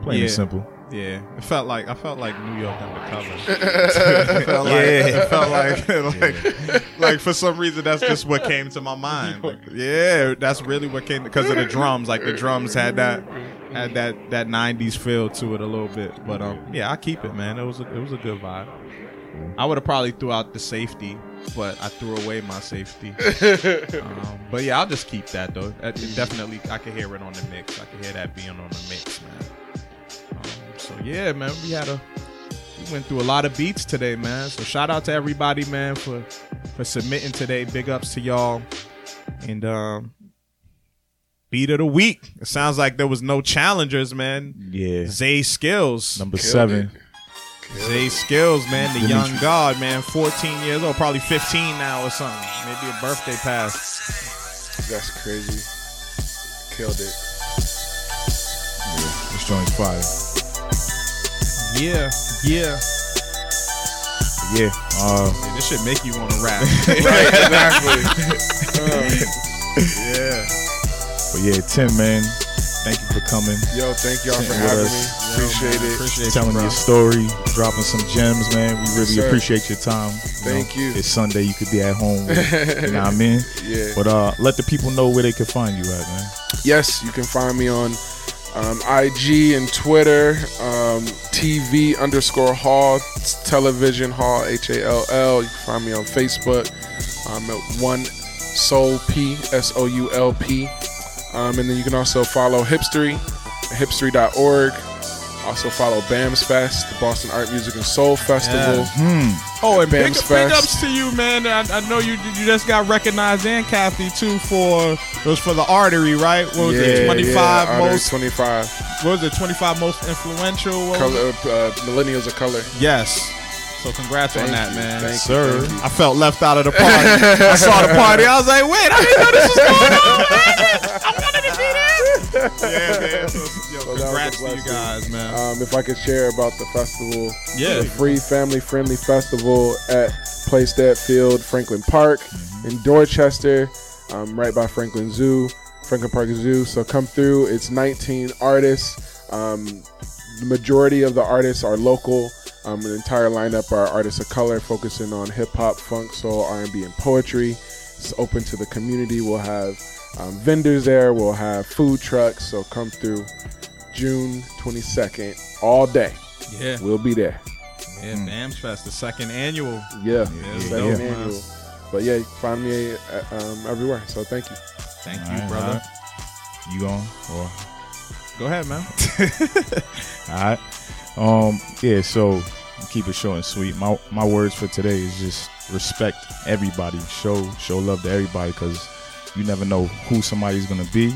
Plain yeah. and simple. Yeah, it felt like I felt like New York undercover. it felt like, yeah, it felt like like, yeah. like for some reason that's just what came to my mind. Like, yeah, that's really what came because of the drums. Like the drums had that had that, that nineties feel to it a little bit. But um, yeah, I keep it, man. It was a, it was a good vibe. I would have probably threw out the safety, but I threw away my safety. um, but yeah, I'll just keep that though. It definitely, I can hear it on the mix. I can hear that being on the mix, man. So yeah, man, we had a we went through a lot of beats today, man. So shout out to everybody, man, for for submitting today. Big ups to y'all. And um, beat of the week. It sounds like there was no challengers, man. Yeah, Zay Skills, number Killed seven. Zay Skills, man, the Didn't young you? god, man, fourteen years old, probably fifteen now or something. Maybe a birthday pass. That's crazy. Killed it. Yeah, this joint's fire. Yeah, yeah, yeah. Uh, Man, this should make you want to rap, right? Exactly. um, yeah. But yeah, Tim, man, thank you for coming. Yo, thank y'all Tim for having us. me. Yo, appreciate man, it. Appreciate Telling you, your story, dropping some gems, man. We really yes, appreciate your time. You thank know, you. It's Sunday. You could be at home. With, you know what I mean? Yeah. But uh, let the people know where they can find you at, man. Yes, you can find me on. Um, I G and Twitter, um, T V underscore Hall, Television Hall, H A L L. You can find me on Facebook. I'm at One Soul P, S O U L P. Um, and then you can also follow Hipstery, hipstery dot org. Also follow B A M S Fest, the Boston Art, Music, and Soul Festival. Yeah. Hmm. Oh, and big, big ups to you, man. I, I know you you just got recognized, and Kathy, too, for, it was for the Artery, right? What was yeah, it, twenty-five yeah, most? twenty-five. What was it, twenty-five most influential? Color, uh, millennials of color. Yes. So congrats thank on that, you, man. Thank sir. You, I felt left out of the party. I saw the party. I was like, wait, I didn't know this was going on, man. I wanted to be there. Yeah, man. So, yo, so congrats to you guys, man. Um, if I could share about the festival, yeah, it's a free family-friendly festival at Playstead Field, Franklin Park, in Dorchester, um, right by Franklin Zoo, Franklin Park Zoo. So come through. It's nineteen artists. Um, the majority of the artists are local. Um, an entire lineup are artists of color, focusing on hip hop, funk, soul, R and B, and poetry. It's open to the community. We'll have Um, vendors there, we'll have food trucks, so come through June twenty-second all day. Yeah, we'll be there. Yeah, mm. B A M S Fest, the second annual. Yeah, yeah. second yeah. annual. But yeah, find me um, everywhere. So thank you, thank all you, right, brother. Right. You on? Or go ahead, man. all right. Um. Yeah. So keep it short and sweet. My my words for today is just respect everybody. Show show love to everybody because you never know who somebody's going to be.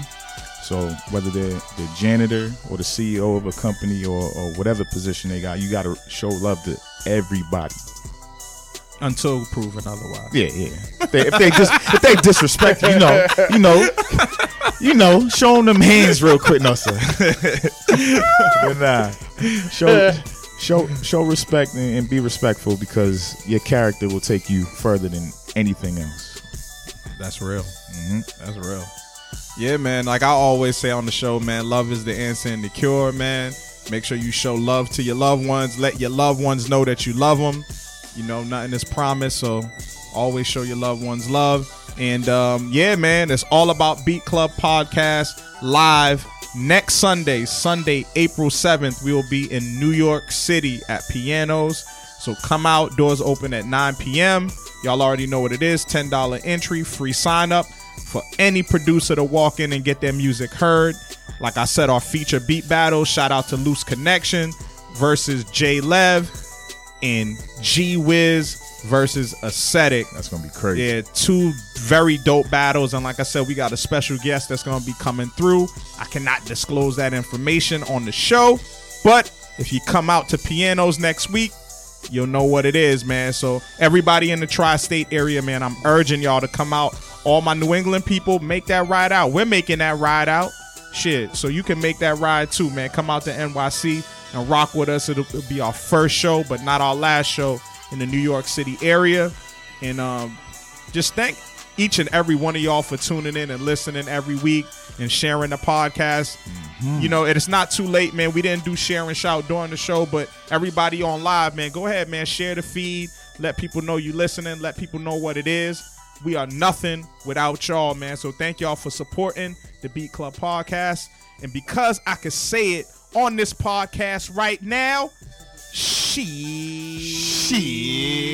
So whether they're the janitor or the C E O of a company or, or whatever position they got, you got to show love to everybody. Until proven otherwise. Yeah, yeah. If they, if they just if they disrespect you, you know, you know, you know, show them, them hands real quick. No, sir. But nah, show, show, show respect and, and be respectful because your character will take you further than anything else. That's real. Mm-hmm. That's real. Yeah, man. Like I always say on the show, man, love is the answer and the cure, man. Make sure you show love to your loved ones. Let your loved ones know that you love them. You know, nothing is promised. So always show your loved ones love. And um, yeah, man, it's all about Beat Club Podcast live next Sunday, Sunday, April seventh. We will be in New York City at Pianos. So come out. Doors open at nine p.m. Y'all already know what it is. ten dollars entry, free sign up for any producer to walk in and get their music heard. Like I said, our feature beat battle. Shout out to Loose Connection versus Jay Lev and G Wiz versus Ascetic. That's going to be crazy. Yeah, two very dope battles. And like I said, we got a special guest that's going to be coming through. I cannot disclose that information on the show. But if you come out to Pianos next week, you'll know what it is, man. So everybody in the tri-state area, man, I'm urging y'all to come out. All my New England people, make that ride out. We're making that ride out. Shit. So you can make that ride too, man. Come out to N Y C and rock with us. It'll, it'll be our first show, but not our last show in the New York City area. And um, just thank each and every one of y'all for tuning in and listening every week and sharing the podcast. Mm-hmm. You know, and it's not too late, man. We didn't do share and shout during the show, but everybody on live, man, go ahead, man. Share the feed. Let people know you listening. Let people know what it is. We are nothing without y'all, man. So thank y'all for supporting the Beat Club Podcast. And because I can say it on this podcast right now, she... she...